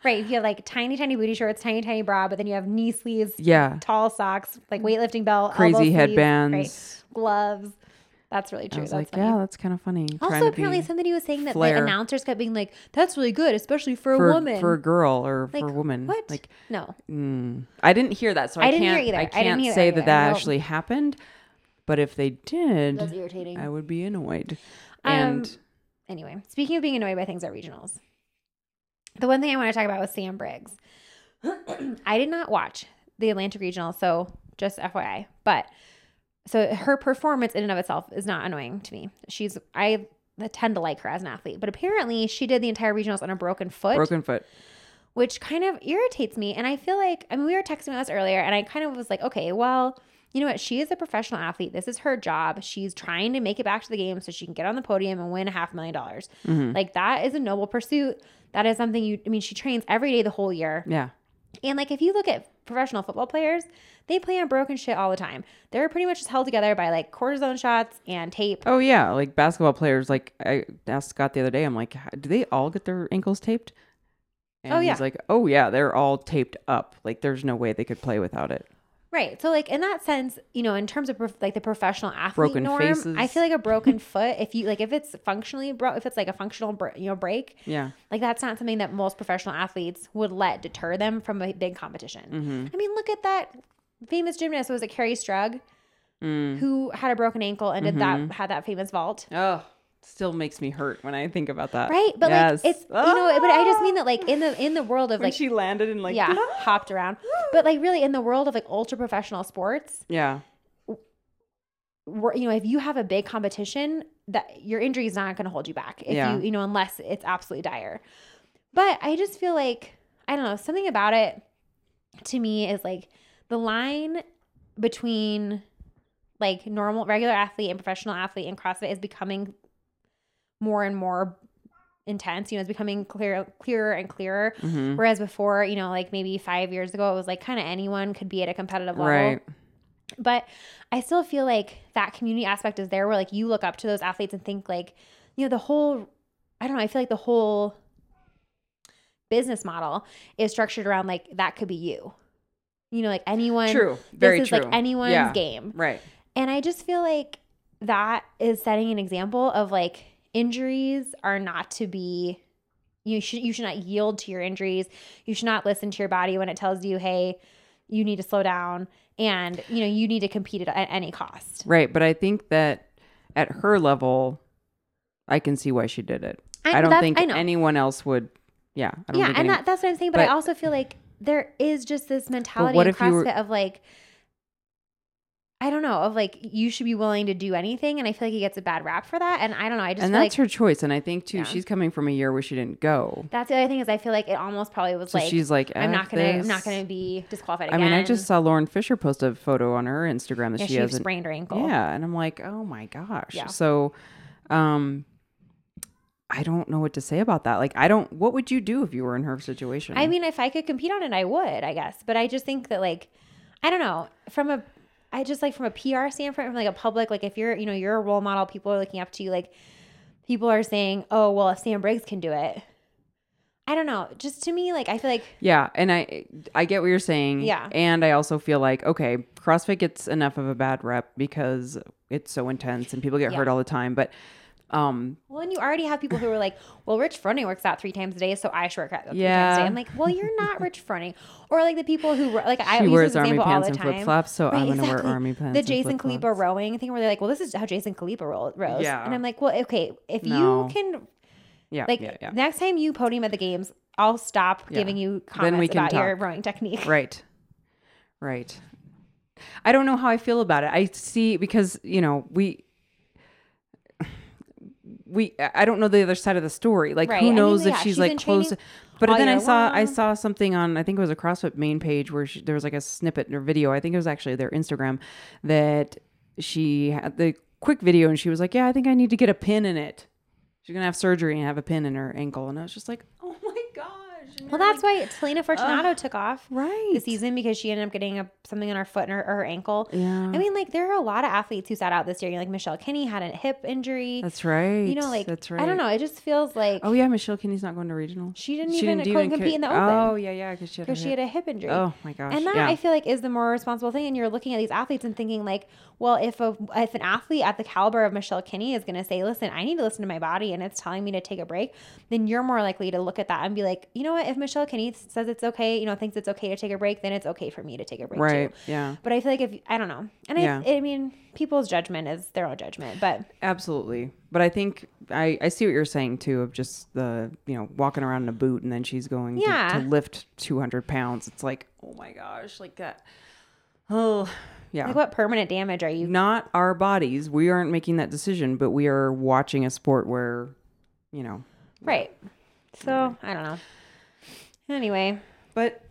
Right. You have like tiny, tiny booty shorts, tiny, tiny bra, but then you have knee sleeves, yeah, tall socks, like weightlifting belt, crazy headbands, sleeves, right, gloves. That's really true. I was that's like, funny. Yeah, that's kind of funny. Also, apparently somebody was saying that flare. the announcers kept being like, that's really good, especially for, for a woman. For a girl or like, for a woman. What? Like, no. Mm, I didn't hear that, so I, I can't, I can't I say that either. that no. actually happened. But if they did, that's irritating. I would be annoyed. And um, anyway, speaking of being annoyed by things at regionals, the one thing I want to talk about was Sam Briggs. I did not watch the Atlanta regional, so just F Y I. But... So her performance in and of itself is not annoying to me. She's I tend to like her as an athlete, but apparently she did the entire regionals on a broken foot. Broken foot. Which kind of irritates me. And I feel like, I mean, we were texting about this earlier and I kind of was like, okay, well, you know what? She is a professional athlete. This is her job. She's trying to make it back to the game so she can get on the podium and win a half million dollars. Mm-hmm. Like that is a noble pursuit. That is something you, I mean, she trains every day the whole year. Yeah. And like, if you look at professional football players, they play on broken shit all the time. They're pretty much just held together by like cortisone shots and tape. Oh yeah. Like basketball players. Like I asked Scott the other day, I'm like, do they all get their ankles taped? And oh, yeah. he's like, oh yeah, they're all taped up. Like there's no way they could play without it. Right. So like in that sense, you know, in terms of prof- like the professional athlete broken norm, faces. I feel like a broken foot, if you like, if it's functionally bro, if it's like a functional, br- you know, break, yeah, like that's not something that most professional athletes would let deter them from a big competition. Mm-hmm. I mean, look at that famous gymnast. Was it Carrie Strug mm. who had a broken ankle and did mm-hmm. that, had that famous vault? Oh, still makes me hurt when I think about that. Right. But yes. like, it's, oh. you know, but I just mean that like in the, in the world of when like, she landed and like, yeah, blah. hopped around, but like really in the world of like ultra professional sports. Yeah. You know, if you have a big competition, that your injury is not going to hold you back. If yeah. you, you know, unless it's absolutely dire. But I just feel like, I don't know, something about it to me is like the line between like normal, regular athlete and professional athlete in CrossFit is becoming more and more intense, you know, it's becoming clear, clearer and clearer. Mm-hmm. Whereas before, you know, like maybe five years ago, it was like kind of anyone could be at a competitive level. Right. But I still feel like that community aspect is there where like you look up to those athletes and think like, you know, the whole, I don't know, I feel like the whole business model is structured around like, that could be you, you know, like anyone, true. Very this is true. Like anyone's yeah. game. Right. And I just feel like that is setting an example of like, injuries are not to be, you should you should not yield to your injuries. You should not listen to your body when it tells you, hey, you need to slow down and, you know, you need to compete at, at any cost. Right. But I think that at her level, I can see why she did it. I, I don't think I anyone else would. Yeah. I don't yeah. Think and anyone, that, that's what I'm saying. But, but I also feel like there is just this mentality in CrossFit were, of like, I don't know, of like, you should be willing to do anything. And I feel like he gets a bad rap for that. And I don't know. I just And that's like, her choice. And I think too, yeah. she's coming from a year where she didn't go. That's the other thing is I feel like it almost probably was so like, she's like, I'm not going to, I'm not going to be disqualified again. I mean, I just saw Lauren Fisher post a photo on her Instagram that yeah, she, she has sprained her ankle. Yeah. And I'm like, oh my gosh. Yeah. So Um, I don't know what to say about that. Like, I don't, what would you do if you were in her situation? I mean, if I could compete on it, I would, I guess. But I just think that, like, I don't know, from a, I just like from a P R standpoint, from like a public, like if you're, you know, you're a role model, people are looking up to you, like people are saying, oh, well, if Sam Briggs can do it, I don't know. Just to me, like, I feel like. Yeah. And I, I get what you're saying. Yeah. And I also feel like, okay, CrossFit gets enough of a bad rep because it's so intense and people get yeah. hurt all the time. But, um. Well, and you already have people who are like, well, Rich Froning works out three times a day, so I work out three yeah. times a day. I'm like, well, you're not Rich Froning. Or like the people who, like, I she use wears this army example pants all the time. And flip flops, so right, I'm exactly. going to wear army pants. The Jason Khalipa rowing thing where they're like, well, this is how Jason Khalipa ro- rows. Yeah. And I'm like, well, okay, if no. you can. Yeah, like yeah, yeah. next time you podium at the games, I'll stop yeah. giving you comments about talk. your rowing technique. Right. Right. I don't know how I feel about it. I see, because, you know, we, we, I don't know the other side of the story. Like, right. who knows I mean, if yeah, she's, she's like close. To, but then I saw, long. I saw something on, I think it was a CrossFit main page where she, there was like a snippet in her video. I think it was actually their Instagram that she had the quick video and she was like, yeah, I think I need to get a pin in it. She's going to have surgery and have a pin in her ankle. And I was just like, oh my gosh. And well, that's like, why Selena Fortunato uh, took off right. the season because she ended up getting a, something on her foot and her, her ankle. Yeah. I mean, like, there are a lot of athletes who sat out this year. You're like, Michelle Kinney had a hip injury. That's right. You know, like, that's right. I don't know. It just feels like. Oh, yeah. Michelle Kinney's not going to regional. She didn't she even, didn't even compete ca- in the Open. Oh, yeah, yeah. Because she, she had a hip injury. Oh, my gosh. And that, yeah. I feel like, is the more responsible thing. And you're looking at these athletes and thinking, like, well, if a if an athlete at the caliber of Michelle Kinney is going to say, listen, I need to listen to my body and it's telling me to take a break, then you're more likely to look at that and be like, you know what? If Michelle Kinney says it's okay, you know, thinks it's okay to take a break, then it's okay for me to take a break right. too. Yeah. But I feel like if, I don't know. And yeah. I, I mean, people's judgment is their own judgment, but. Absolutely. But I think I, I see what you're saying too, of just the, you know, walking around in a boot and then she's going yeah. to, to lift two hundred pounds. It's like, oh my gosh, like that. Oh, yeah. Like, what permanent damage are you? Not our bodies. We aren't making that decision, but we are watching a sport where, you know. Right. So, anyway. I don't know. Anyway. But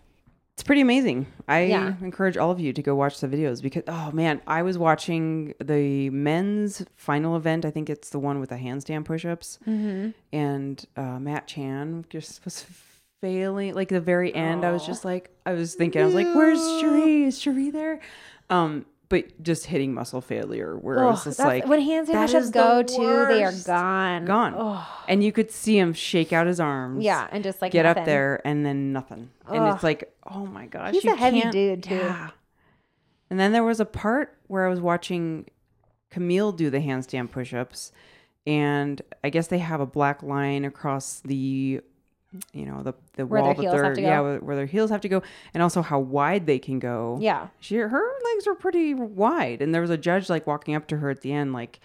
it's pretty amazing. I yeah. encourage all of you to go watch the videos because, oh, man, I was watching the men's final event. I think it's the one with the handstand push-ups. Mm-hmm. And uh, Matt Chan just was failing. Like, the very end, oh. I was just like, I was thinking, I was like, where's Sheree? Is Sheree there? Um, but just hitting muscle failure where oh, I was just like, when hands and push-ups go to, they are gone. Gone. Oh. And you could see him shake out his arms. Yeah. And just like get nothing. Up there and then nothing. Oh. And it's like, oh my gosh. He's you a heavy dude too. Yeah. And then there was a part where I was watching Camille do the handstand push-ups, and I guess they have a black line across the you know, the, the where wall, their heels have to go. Yeah, where, where their heels have to go. And also how wide they can go. Yeah. She, her legs were pretty wide. And there was a judge like walking up to her at the end, like,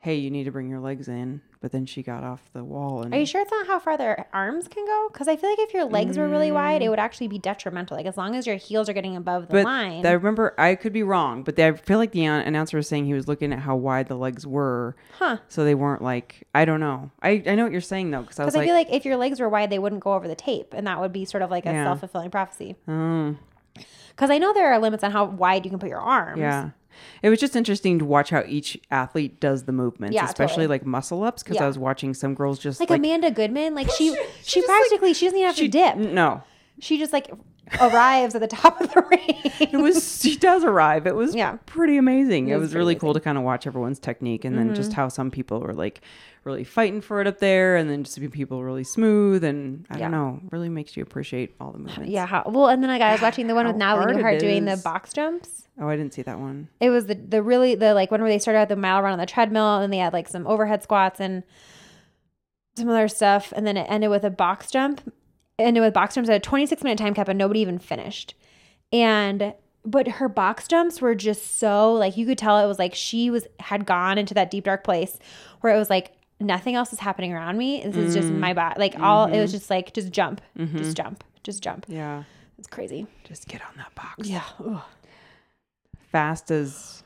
hey, you need to bring your legs in. But then she got off the wall. And are you sure it's not how far their arms can go? Because I feel like if your legs were really wide, it would actually be detrimental. Like, as long as your heels are getting above the but line. I remember, I could be wrong, but they, I feel like the announcer was saying he was looking at how wide the legs were. Huh. So they weren't like, I don't know. I, I know what you're saying, though. Because I, I feel like, like if your legs were wide, they wouldn't go over the tape. And that would be sort of like a yeah. self-fulfilling prophecy. Because mm. I know there are limits on how wide you can put your arms. Yeah. It was just interesting to watch how each athlete does the movements, yeah, especially totally. like muscle ups. Because yeah. I was watching some girls just like, like Amanda Goodman, like she she, she, she practically like, she doesn't even have she, to dip. No, she just like arrives at the top of the ring. It was she does arrive. It was yeah. pretty amazing. It was, it was really amazing. Cool to kind of watch everyone's technique and mm-hmm. then just how some people were like really fighting for it up there, and then just people really smooth and I yeah. don't know, really makes you appreciate all the movements. Yeah. How, well, and then like, I was watching the one with Natalie Newhart doing the box jumps. Oh, I didn't see that one. It was the, the really, the like one where they started out the mile run on the treadmill and they had like some overhead squats and some other stuff. And then it ended with a box jump. It ended with box jumps at a twenty-six minute time cap and nobody even finished. And, but her box jumps were just so like, you could tell it was like, she was, had gone into that deep dark place where it was like, nothing else is happening around me. This mm. is just my body. Like mm-hmm. all, it was just like, just jump, mm-hmm. just jump, just jump. Yeah. It's crazy. Just get on that box. Yeah. Ugh. Fast as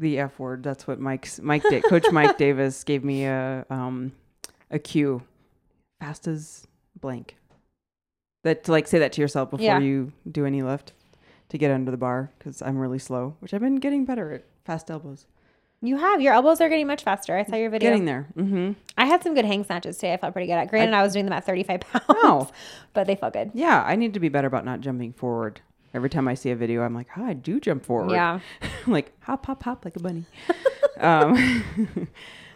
the F word. That's what Mike's Mike da- Coach Mike Davis gave me a um a cue. Fast as blank. That to like say that to yourself before yeah. you do any lift to get under the bar because I'm really slow, which I've been getting better at. Fast elbows. You have. Your elbows are getting much faster. I saw your video. Getting there. Mm-hmm. I had some good hang snatches today. I felt pretty good at. Granted, I, I was doing them at thirty-five pounds, oh. but they felt good. Yeah. I need to be better about not jumping forward. Every time I see a video, I'm like, oh, I do jump forward. Yeah. I'm like, hop, hop, hop like a bunny. um,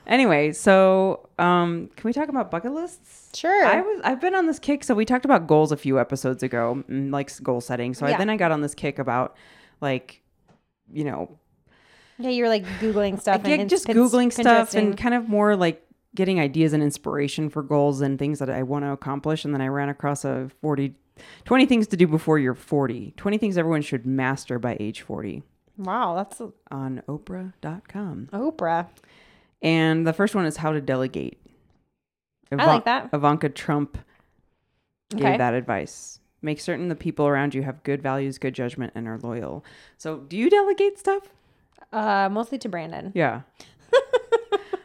anyway, so um, can we talk about bucket lists? Sure. I was, I've been on this kick. So we talked about goals a few episodes ago, like goal setting. So yeah. I, then I got on this kick about like, you know, yeah, you're like Googling stuff. Yeah, and just pin- Googling stuff and kind of more like getting ideas and inspiration for goals and things that I want to accomplish. And then I ran across a forty, twenty things to do before you're forty. twenty things everyone should master by age forty. Wow. That's a- on Oprah dot com. Oprah. And the first one is how to delegate. Iva- I like that. Ivanka Trump gave okay. that advice. Make certain the people around you have good values, good judgment, and are loyal. So do you delegate stuff? Uh, mostly to Brandon. Yeah.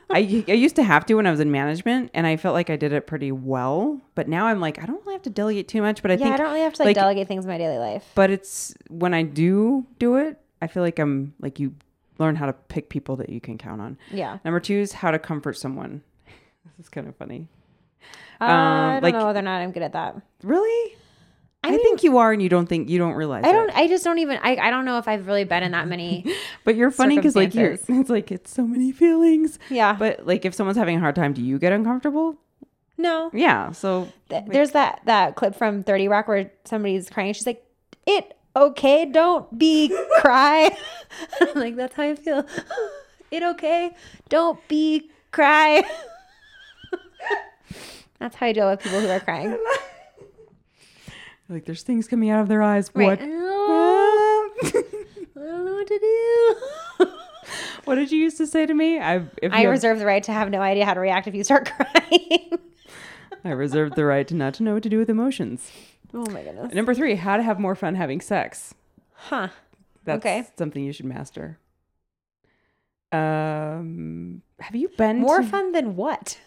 I, I used to have to when I was in management, and I felt like I did it pretty well. But now I'm like, I don't really have to delegate too much. But I yeah, think I don't really have to like, like delegate things in my daily life. But it's when I do do it, I feel like I'm like you learn how to pick people that you can count on. Yeah. Number two is how to comfort someone. This is kind of funny. Uh, um, I don't like, know whether or not I'm good at that. Really? I, mean, I think you are, and you don't think you don't realize. I don't. It. I just don't even. I, I don't know if I've really been in that many. But you're funny because like you're, it's like it's so many feelings. Yeah. But like if someone's having a hard time, do you get uncomfortable? No. Yeah. So Th- there's that that clip from thirty Rock where somebody's crying. She's like, "It okay? Don't be cry." I'm like, that's how I feel. It okay? Don't be cry. That's how I deal with people who are crying. Like, there's things coming out of their eyes. Right. What? I don't know what to do. What did you used to say to me? I if I reserve the right to have no idea how to react if you start crying. I reserve the right to not to know what to do with emotions. Oh, my goodness. Number three, how to have more fun having sex. Huh. That's okay. Something you should master. Um, have you been More to- fun than what?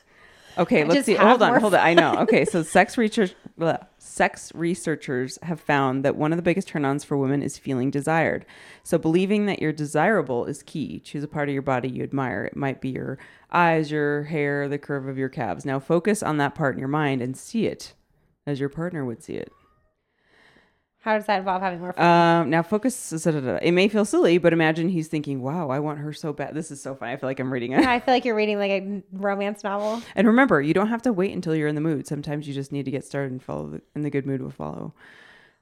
Okay, I let's see. Hold on, hold on. I know. Okay, so sex research, bleh, sex researchers have found that one of the biggest turn-ons for women is feeling desired. So believing that you're desirable is key. Choose a part of your body you admire. It might be your eyes, your hair, the curve of your calves. Now focus on that part in your mind and see it as your partner would see it. How does that involve having more fun? Um, now focus. Da, da, da. It may feel silly, but imagine he's thinking, wow, I want her so bad. This is so funny. I feel like I'm reading it. Yeah, I feel like you're reading like a romance novel. And remember, you don't have to wait until you're in the mood. Sometimes you just need to get started and follow the, and the good mood will follow.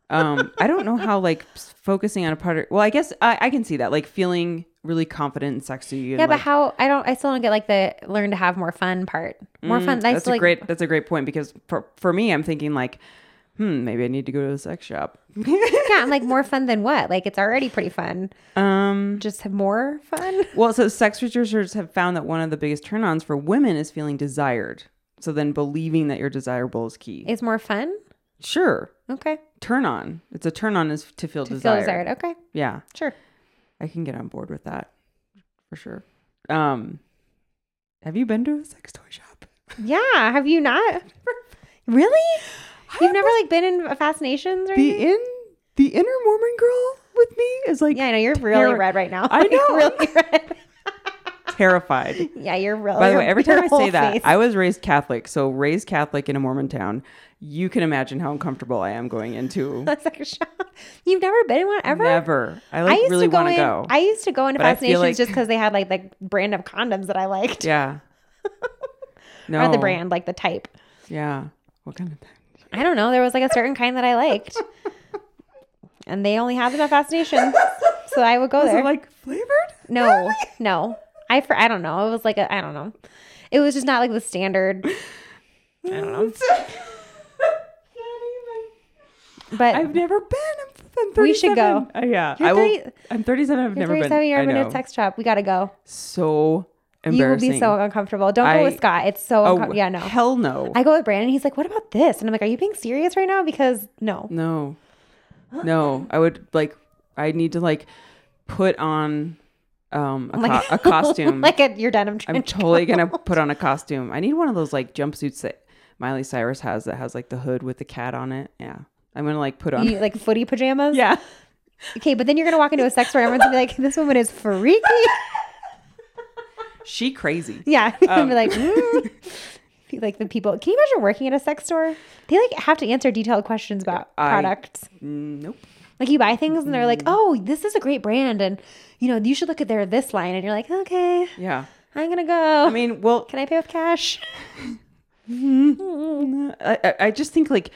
Um, I don't know how like focusing on a part of, well, I guess I, I can see that like feeling really confident in sex to you. Yeah, and, but like, how, I don't, I still don't get like the learn to have more fun part. More mm, fun. That's, that's a like, great, that's a great point because for, for me, I'm thinking like, hmm, maybe I need to go to the sex shop. Yeah, I'm like, more fun than what? Like, it's already pretty fun. Um, Just have more fun? Well, so sex researchers have found that one of the biggest turn-ons for women is feeling desired. So then believing that you're desirable is key. Is more fun? Sure. Okay. Turn on. It's a turn-on is to feel to desired. To feel desired. Okay. Yeah. Sure. I can get on board with that for sure. Um, Have you been to a sex toy shop? Yeah. Have you not? Really? You've never like been in Fascinations or anything? The in the inner Mormon girl with me is like, yeah, I know you're really ter- red right now. I like, know, really red. Terrified. Yeah, you're really. By the way, every time I say that, face. I was raised Catholic, so raised Catholic in a Mormon town. You can imagine how uncomfortable I am going into a sex shop. You've never been in one ever? Never. I like I used really want to go, go. I used to go into Fascinations like... just because they had like the brand of condoms that I liked. Yeah. No. Or the brand, like the type. Yeah. What kind of type? I don't know. There was like a certain kind that I liked. And they only had them at Fascinations. So I would go was there. Was it like flavored? No. Really? No. I for, I don't know. It was like a, I don't know. It was just not like the standard. I don't know. Not even. But I've never been. I'm, I'm thirty-seven. We should go. Uh, yeah. You're I will, thirty, I'm thirty-seven. I've never thirty-seven, been. thirty-seven. You've never been to a sex shop. We got to go. So you will be so uncomfortable. Don't I, go with Scott. It's so uncomfortable. Oh, yeah, no. Hell no. I go with Brandon. He's like, what about this? And I'm like, are you being serious right now? Because no. No. No. I would like, I need to like put on um, a, like, co- a costume. Like a, your denim trench. I'm totally going to put on a costume. I need one of those like jumpsuits that Miley Cyrus has that has like the hood with the cat on it. Yeah. I'm going to like put on. You, like footy pajamas? Yeah. Okay. But then you're going to walk into a sex store and everyone's going to be like, this woman is freaky. She crazy. Yeah. Um, I'd be like, mm. Like the people. Can you imagine working at a sex store? They like have to answer detailed questions about I, products. Nope. Like you buy things and they're like, oh, this is a great brand. And, you know, you should look at their this line. And you're like, okay. Yeah. I'm going to go. I mean, well. Can I pay with cash? I, I just think like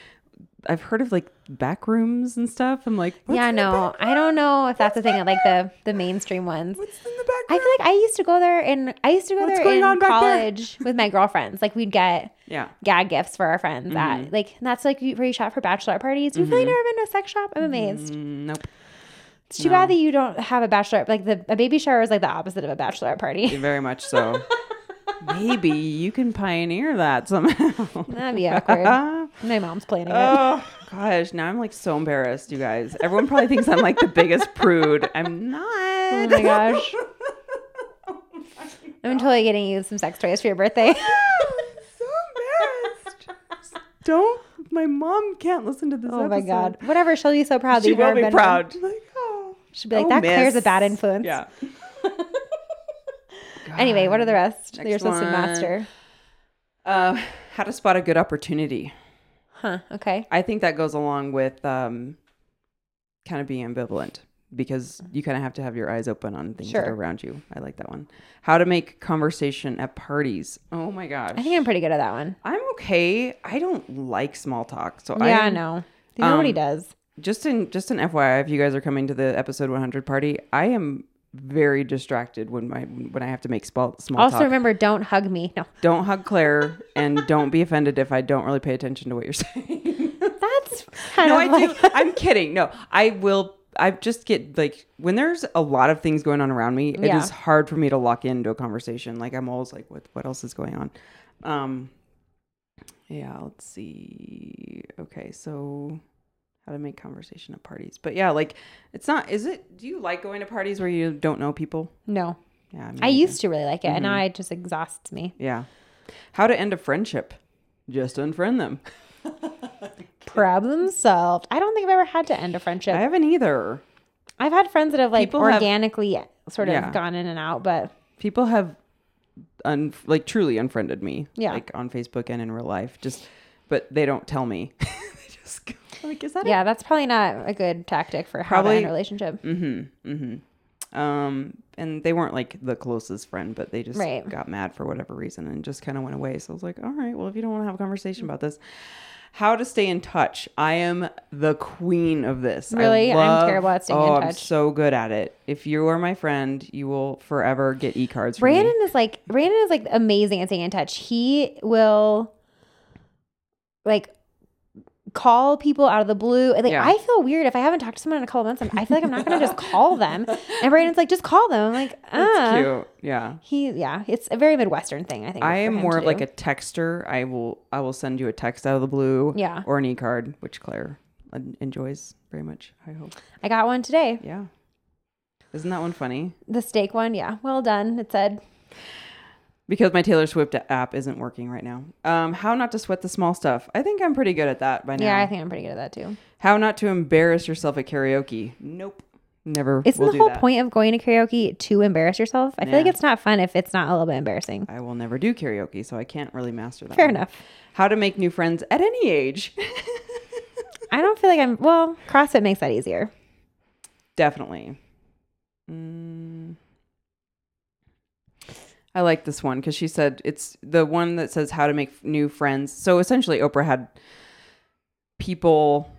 I've heard of like back rooms and stuff. I'm like, what's yeah, in no, the back room? I don't know if that's what's the thing. I like the, the mainstream ones. What's in the back room? I feel like I used to go there and I used to go what's there in college there? With my girlfriends. Like we'd get yeah. gag gifts for our friends. Mm-hmm. At, like and that's like where you shop for bachelor parties. You've mm-hmm. really never been to a sex shop? I'm amazed. Mm, nope. It's too no. bad that you don't have a bachelor. Like the a baby shower is like the opposite of a bachelorette party. Very much so. Maybe you can pioneer that somehow. That'd be awkward. My mom's planning oh, it. Oh, gosh. Now I'm like so embarrassed, you guys. Everyone probably thinks I'm like the biggest prude. I'm not. Oh, my gosh. Oh my gosh. I'm totally getting you some sex toys for your birthday. Oh, I'm so embarrassed. Don't. My mom can't listen to this oh, episode. My God. Whatever. She'll be so proud that you've never been. She will be proud. Like, oh, she'll be like, oh, that miss. Claire's a bad influence. Yeah. God. Anyway, what are the rest that you're supposed to master? Uh, how to spot a good opportunity. Huh. Okay. I think that goes along with um, kind of being ambivalent because you kind of have to have your eyes open on things sure. that are around you. I like that one. How to make conversation at parties. Oh my gosh. I think I'm pretty good at that one. I'm okay. I don't like small talk. So yeah, I know. Nobody um, does. Just in just an F Y I, if you guys are coming to the episode one hundred party, I am very distracted when my when I have to make small small also talk. Remember, don't hug me. No, don't hug Claire, and don't be offended if I don't really pay attention to what you're saying. That's kind no, of I like... do. I'm kidding. No, I will. I just get like when there's a lot of things going on around me, yeah. it is hard for me to lock into a conversation. Like I'm always like, what what else is going on? Um, yeah, let's see. Okay, so. How to make conversation at parties. But yeah, like it's not, is it, do you like going to parties where you don't know people? No. Yeah. I, mean, I used to really like it mm-hmm. and now it just exhausts me. Yeah. How to end a friendship. Just unfriend them. Problem solved. I don't think I've ever had to end a friendship. I haven't either. I've had friends that have like people organically have, sort of yeah. gone in and out, but. People have un, like truly unfriended me. Yeah. Like on Facebook and in real life. Just, but they don't tell me. They just go. Like, is that yeah, a- that's probably not a good tactic for how probably, to end a relationship. Mm-hmm, mm-hmm. Um, and they weren't like the closest friend, but they just right. got mad for whatever reason and just kind of went away. So I was like, all right, well, if you don't want to have a conversation about this, how to stay in touch. I am the queen of this. Really? I love, I'm terrible at staying oh, in touch. I'm so good at it. If you are my friend, you will forever get e-cards from Brandon me. Is like, Brandon is like amazing at staying in touch. He will like... call people out of the blue. Like yeah. I feel weird if I haven't talked to someone in a couple months. I feel like I'm not gonna just call them. And Brandon's like, just call them. I'm like, ah. That's cute. Yeah. He yeah. It's a very Midwestern thing. I think. I am more of do. Like a texter. I will I will send you a text out of the blue. Yeah. Or an e-card, which Claire enjoys very much. I hope. I got one today. Yeah. Isn't that one funny? The steak one. Yeah. Well done. It said. Because my Taylor Swift app isn't working right now. Um, how not to sweat the small stuff. I think I'm pretty good at that by now. Yeah, I think I'm pretty good at that too. How not to embarrass yourself at karaoke. Nope. Never Isn't will the whole do that. Point of going to karaoke to embarrass yourself? I yeah. feel like it's not fun if it's not a little bit embarrassing. I will never do karaoke, so I can't really master that. Fair one. Enough. How to make new friends at any age. I don't feel like I'm... Well, CrossFit makes that easier. Definitely. Mm. I like this one because she said it's the one that says how to make f- new friends. So essentially Oprah had people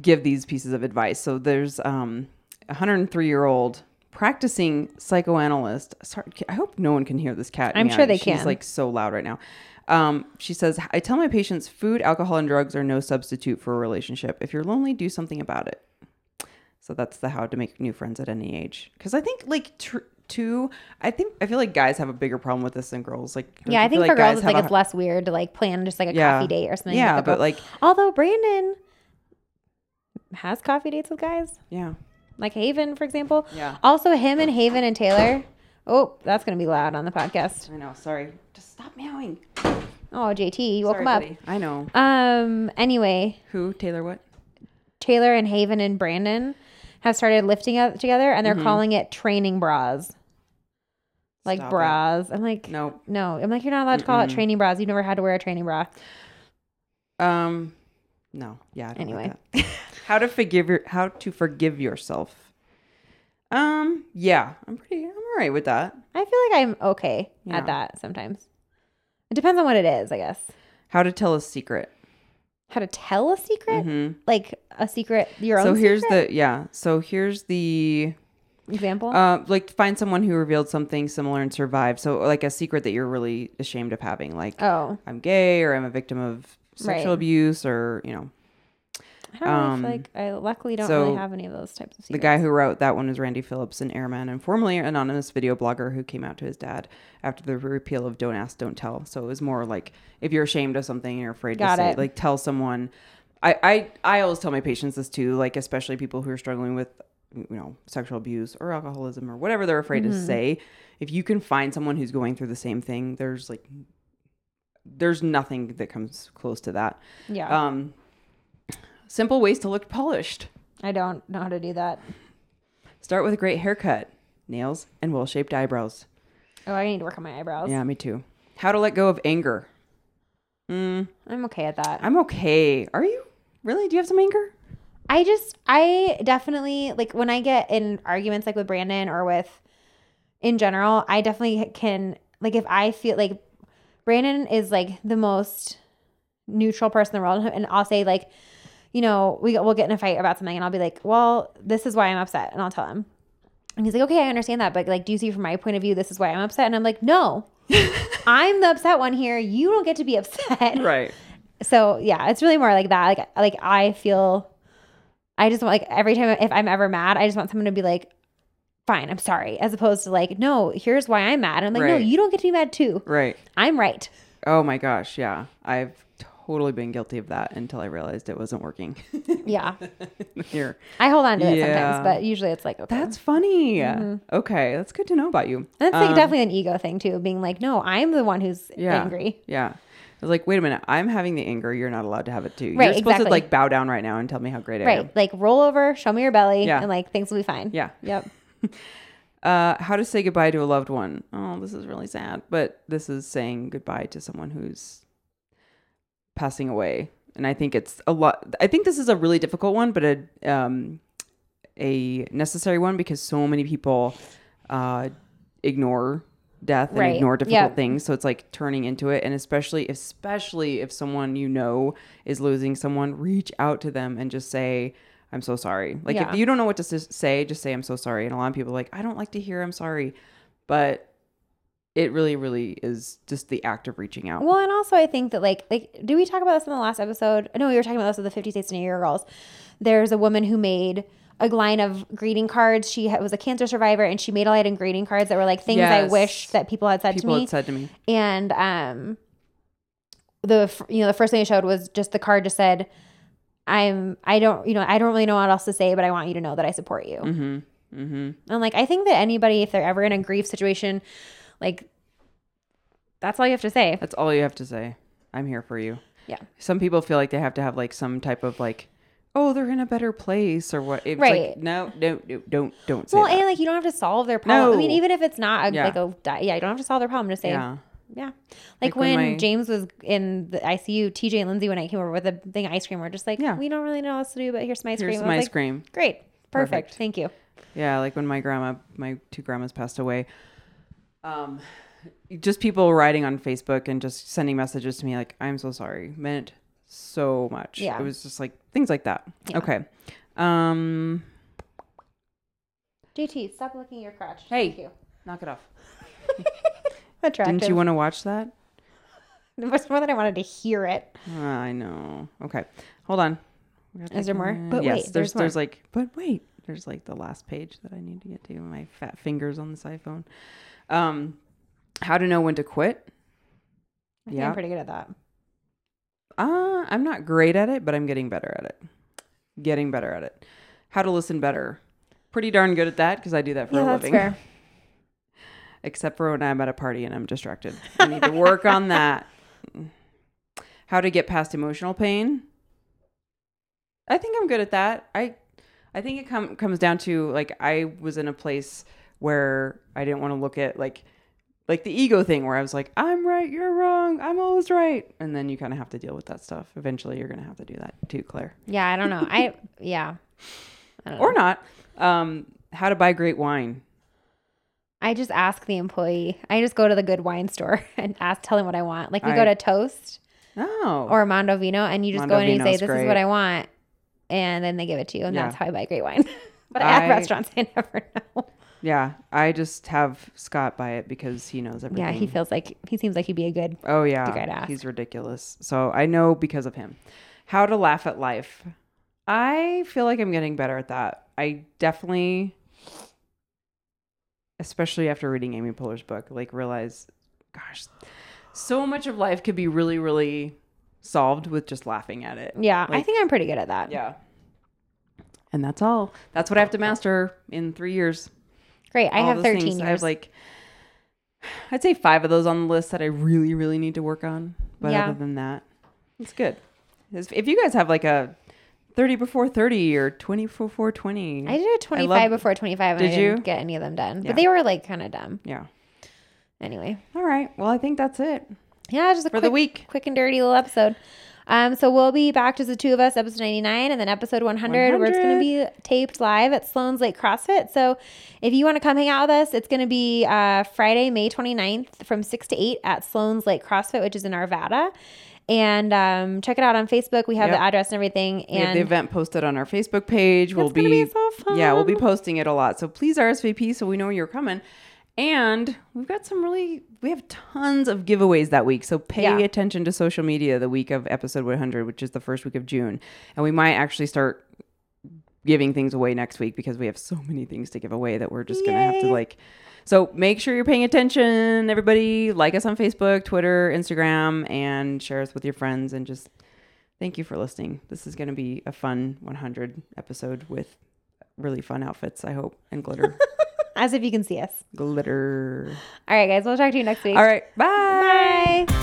give these pieces of advice. So there's um, a one hundred three year old practicing psychoanalyst. Sorry, I hope no one can hear this cat. I'm sure they can. She's like so loud right now. Um, she says, I tell my patients food, alcohol, and drugs are no substitute for a relationship. If you're lonely, do something about it. So that's the how to make new friends at any age. Because I think like... Tr- Two, I think I feel like guys have a bigger problem with this than girls. Like, yeah, I think for like girls, it's like a, it's less weird to like plan just like a yeah, coffee date or something. Yeah, but like, although Brandon has coffee dates with guys. Yeah, like Haven, for example. Yeah. Also, him and Haven and Taylor. Oh, that's gonna be loud on the podcast. I know. Sorry. Just stop meowing. Oh, J T, you woke him up. Buddy. I know. Um. Anyway. Who? Taylor? What? Taylor and Haven and Brandon have started lifting up together, and they're mm-hmm. calling it training bras. like Stop bras. It. I'm like, nope. No. I'm like, you're not allowed to call Mm-mm. it training bras. You never had to wear a training bra. Um, no. Yeah. I don't anyway, like that. how to forgive your, how to forgive yourself. Um, yeah, I'm pretty, I'm all right with that. I feel like I'm okay yeah. at that sometimes. It depends on what it is, I guess. How to tell a secret. How to tell a secret? Mm-hmm. Like a secret, your own secret? So here's secret? the, yeah. So here's the... Example? Uh, like find someone who revealed something similar and survived. So like a secret that you're really ashamed of having. Like, oh, I'm gay, or I'm a victim of sexual right. abuse, or, you know. I don't um, know if, like, I luckily don't so really have any of those types of secrets. The guy who wrote that one was Randy Phillips, an airman and formerly anonymous video blogger who came out to his dad after the repeal of Don't Ask, Don't Tell. So it was more like if you're ashamed of something and you're afraid Got to say it. Like tell someone. I, I, I always tell my patients this too, like especially people who are struggling with, you know, sexual abuse or alcoholism or whatever they're afraid mm-hmm. to say. If you can find someone who's going through the same thing, there's like, there's nothing that comes close to that. Yeah. Um, simple ways to look polished. I don't know how to do that. Start with a great haircut, nails, and well-shaped eyebrows. Oh, I need to work on my eyebrows. Yeah, me too. How to let go of anger. Mm. I'm okay at that. I'm okay. Are you? Really? Do you have some anger? I just, I definitely, like when I get in arguments like with Brandon or with, in general, I definitely can, like if I feel like Brandon is like the most neutral person in the world, and I'll say like, you know, we, we'll get in a fight about something and I'll be like, well, this is why I'm upset. And I'll tell him. And he's like, okay, I understand that. But like, do you see from my point of view, this is why I'm upset? And I'm like, no, I'm the upset one here. You don't get to be upset. Right. So yeah, it's really more like that. Like, like I feel... I just want, like, every time if I'm ever mad, I just want someone to be like, fine, I'm sorry. As opposed to like, no, here's why I'm mad. And I'm like, right. no, you don't get to be mad too. Right. I'm right. Oh my gosh. Yeah. I've totally been guilty of that until I realized it wasn't working. yeah. Here. I hold on to it yeah. sometimes, but usually it's like, okay. That's funny. Mm-hmm. Okay. That's good to know about you. And that's like um, definitely an ego thing too, being like, no, I'm the one who's yeah, angry. Yeah. I was like, wait a minute, I'm having the anger. You're not allowed to have it too. Right, You're supposed exactly. to like bow down right now and tell me how great right. I am. Right. Like roll over, show me your belly, yeah. and like things will be fine. Yeah. Yep. uh, how to say goodbye to a loved one. Oh, this is really sad. But this is saying goodbye to someone who's passing away. And I think it's a lot. I think this is a really difficult one, but a, um, a necessary one because so many people uh, ignore death and right. ignore difficult yep. things. So it's like turning into it. And especially, especially if someone, you know, is losing someone, reach out to them and just say, I'm so sorry. Like yeah. if you don't know what to say, just say, I'm so sorry. And a lot of people are like, I don't like to hear I'm sorry. But it really, really is just the act of reaching out. Well, and also I think that like, like, did we talk about this in the last episode? No, we were talking about this with the fifty States in a Year girls. There's a woman who made a line of greeting cards. She was a cancer survivor, and she made a line of greeting cards that were like things yes. I wish that people had said people to me. People had said to me. And um, the you know the first thing I showed was just the card just said, "I'm I don't you know I don't really know what else to say, but I want you to know that I support you." Mm-hmm. Mm-hmm. And like I think that anybody, if they're ever in a grief situation, like that's all you have to say. That's all you have to say. I'm here for you. Yeah. Some people feel like they have to have like some type of like, oh, they're in a better place or what. It's right. like, no, no, no, don't, don't say well, that. Well, and like, you don't have to solve their problem. No. I mean, even if it's not a, yeah. like a, di- yeah, you don't have to solve their problem. Just say, yeah. yeah. Like, like when, when my... James was in the I C U, T J and Lindsay, when I came over with a thing, ice cream, we're just like, yeah. we don't really know what else to do, but here's some ice here's cream. Here's some ice like, cream. Great. Perfect. Perfect. Thank you. Yeah. Like when my grandma, my two grandmas passed away, um, just people writing on Facebook and just sending messages to me like, I'm so sorry. Meant so much. Yeah. It was just like things like that. Yeah. Okay. Um, J T, stop licking your crotch. Hey, thank you. Knock it off. Attractive. Didn't you want to watch that? It was more than I wanted to hear it. Uh, I know. Okay. Hold on. Is there more? Minute. But yes, wait, there's, there's, more. there's like, but wait, there's like the last page that I need to get to. My fat fingers on this iPhone. Um, how to know when to quit. I think yeah. I'm pretty good at that. Uh, I'm not great at it, but I'm getting better at it. Getting better at it. How to listen better. Pretty darn good at that because I do that for yeah, a living. That's fair. Except for when I'm at a party and I'm distracted. I need to work on that. How to get past emotional pain. I think I'm good at that. I I think it com- comes down to, like, I was in a place where I didn't want to look at, like, like the ego thing where I was like, I'm right, you're wrong, I'm always right. And then you kind of have to deal with that stuff. Eventually you're going to have to do that too, Claire. Yeah. I don't know. I, yeah. I don't know. Or not. Um, how to buy great wine. I just ask the employee. I just go to the good wine store and ask, tell him what I want. Like we I, go to Toast oh. or Mondo Vino, and you just Mondo go in and you say, this great. Is what I want. And then they give it to you. And yeah. that's how I buy great wine. But I, at restaurants, I never know. Yeah, I just have Scott buy it because he knows everything. Yeah, he feels like he seems like he'd be a good. Oh yeah, good guy to ask. He's ridiculous. So I know because of him. How to laugh at life. I feel like I'm getting better at that. I definitely, especially after reading Amy Poehler's book, like realize, gosh, so much of life could be really, really solved with just laughing at it. Yeah, like, I think I'm pretty good at that. Yeah. And that's all. That's what I have to master in three years. Great. I all have thirteen things. Years. I have like, I'd say five of those on the list that I really, really need to work on. But yeah. other than that, it's good. If you guys have like a thirty before thirty or twenty before twenty. I did a twenty-five love, before twenty-five. And did I didn't you? Get any of them done. Yeah. But they were like kind of dumb. Yeah. Anyway. All right. Well, I think that's it. Yeah. Just a for quick, the week. Quick and dirty little episode. Um, so we'll be back, just the two of us, episode ninety-nine, and then episode one hundred, one hundred. Where it's going to be taped live at Sloan's Lake CrossFit. So if you want to come hang out with us, it's going to be uh, Friday, May twenty-ninth from six to eight at Sloan's Lake CrossFit, which is in Arvada. And um, check it out on Facebook. We have yep. the address and everything. And we have the event posted on our Facebook page. We'll be, be so fun. Yeah, we'll be posting it a lot. So please R S V P so we know you're coming. And we've got some really, we have tons of giveaways that week. So pay yeah. attention to social media the week of episode one hundred, which is the first week of June. And we might actually start giving things away next week because we have so many things to give away that we're just going to have to like. So make sure you're paying attention, everybody. Like us on Facebook, Twitter, Instagram, and share us with your friends. And just thank you for listening. This is going to be a fun one hundred episode with really fun outfits, I hope, and glitter. As if you can see us. Glitter. All right, guys. We'll talk to you next week. All right. Bye. Bye.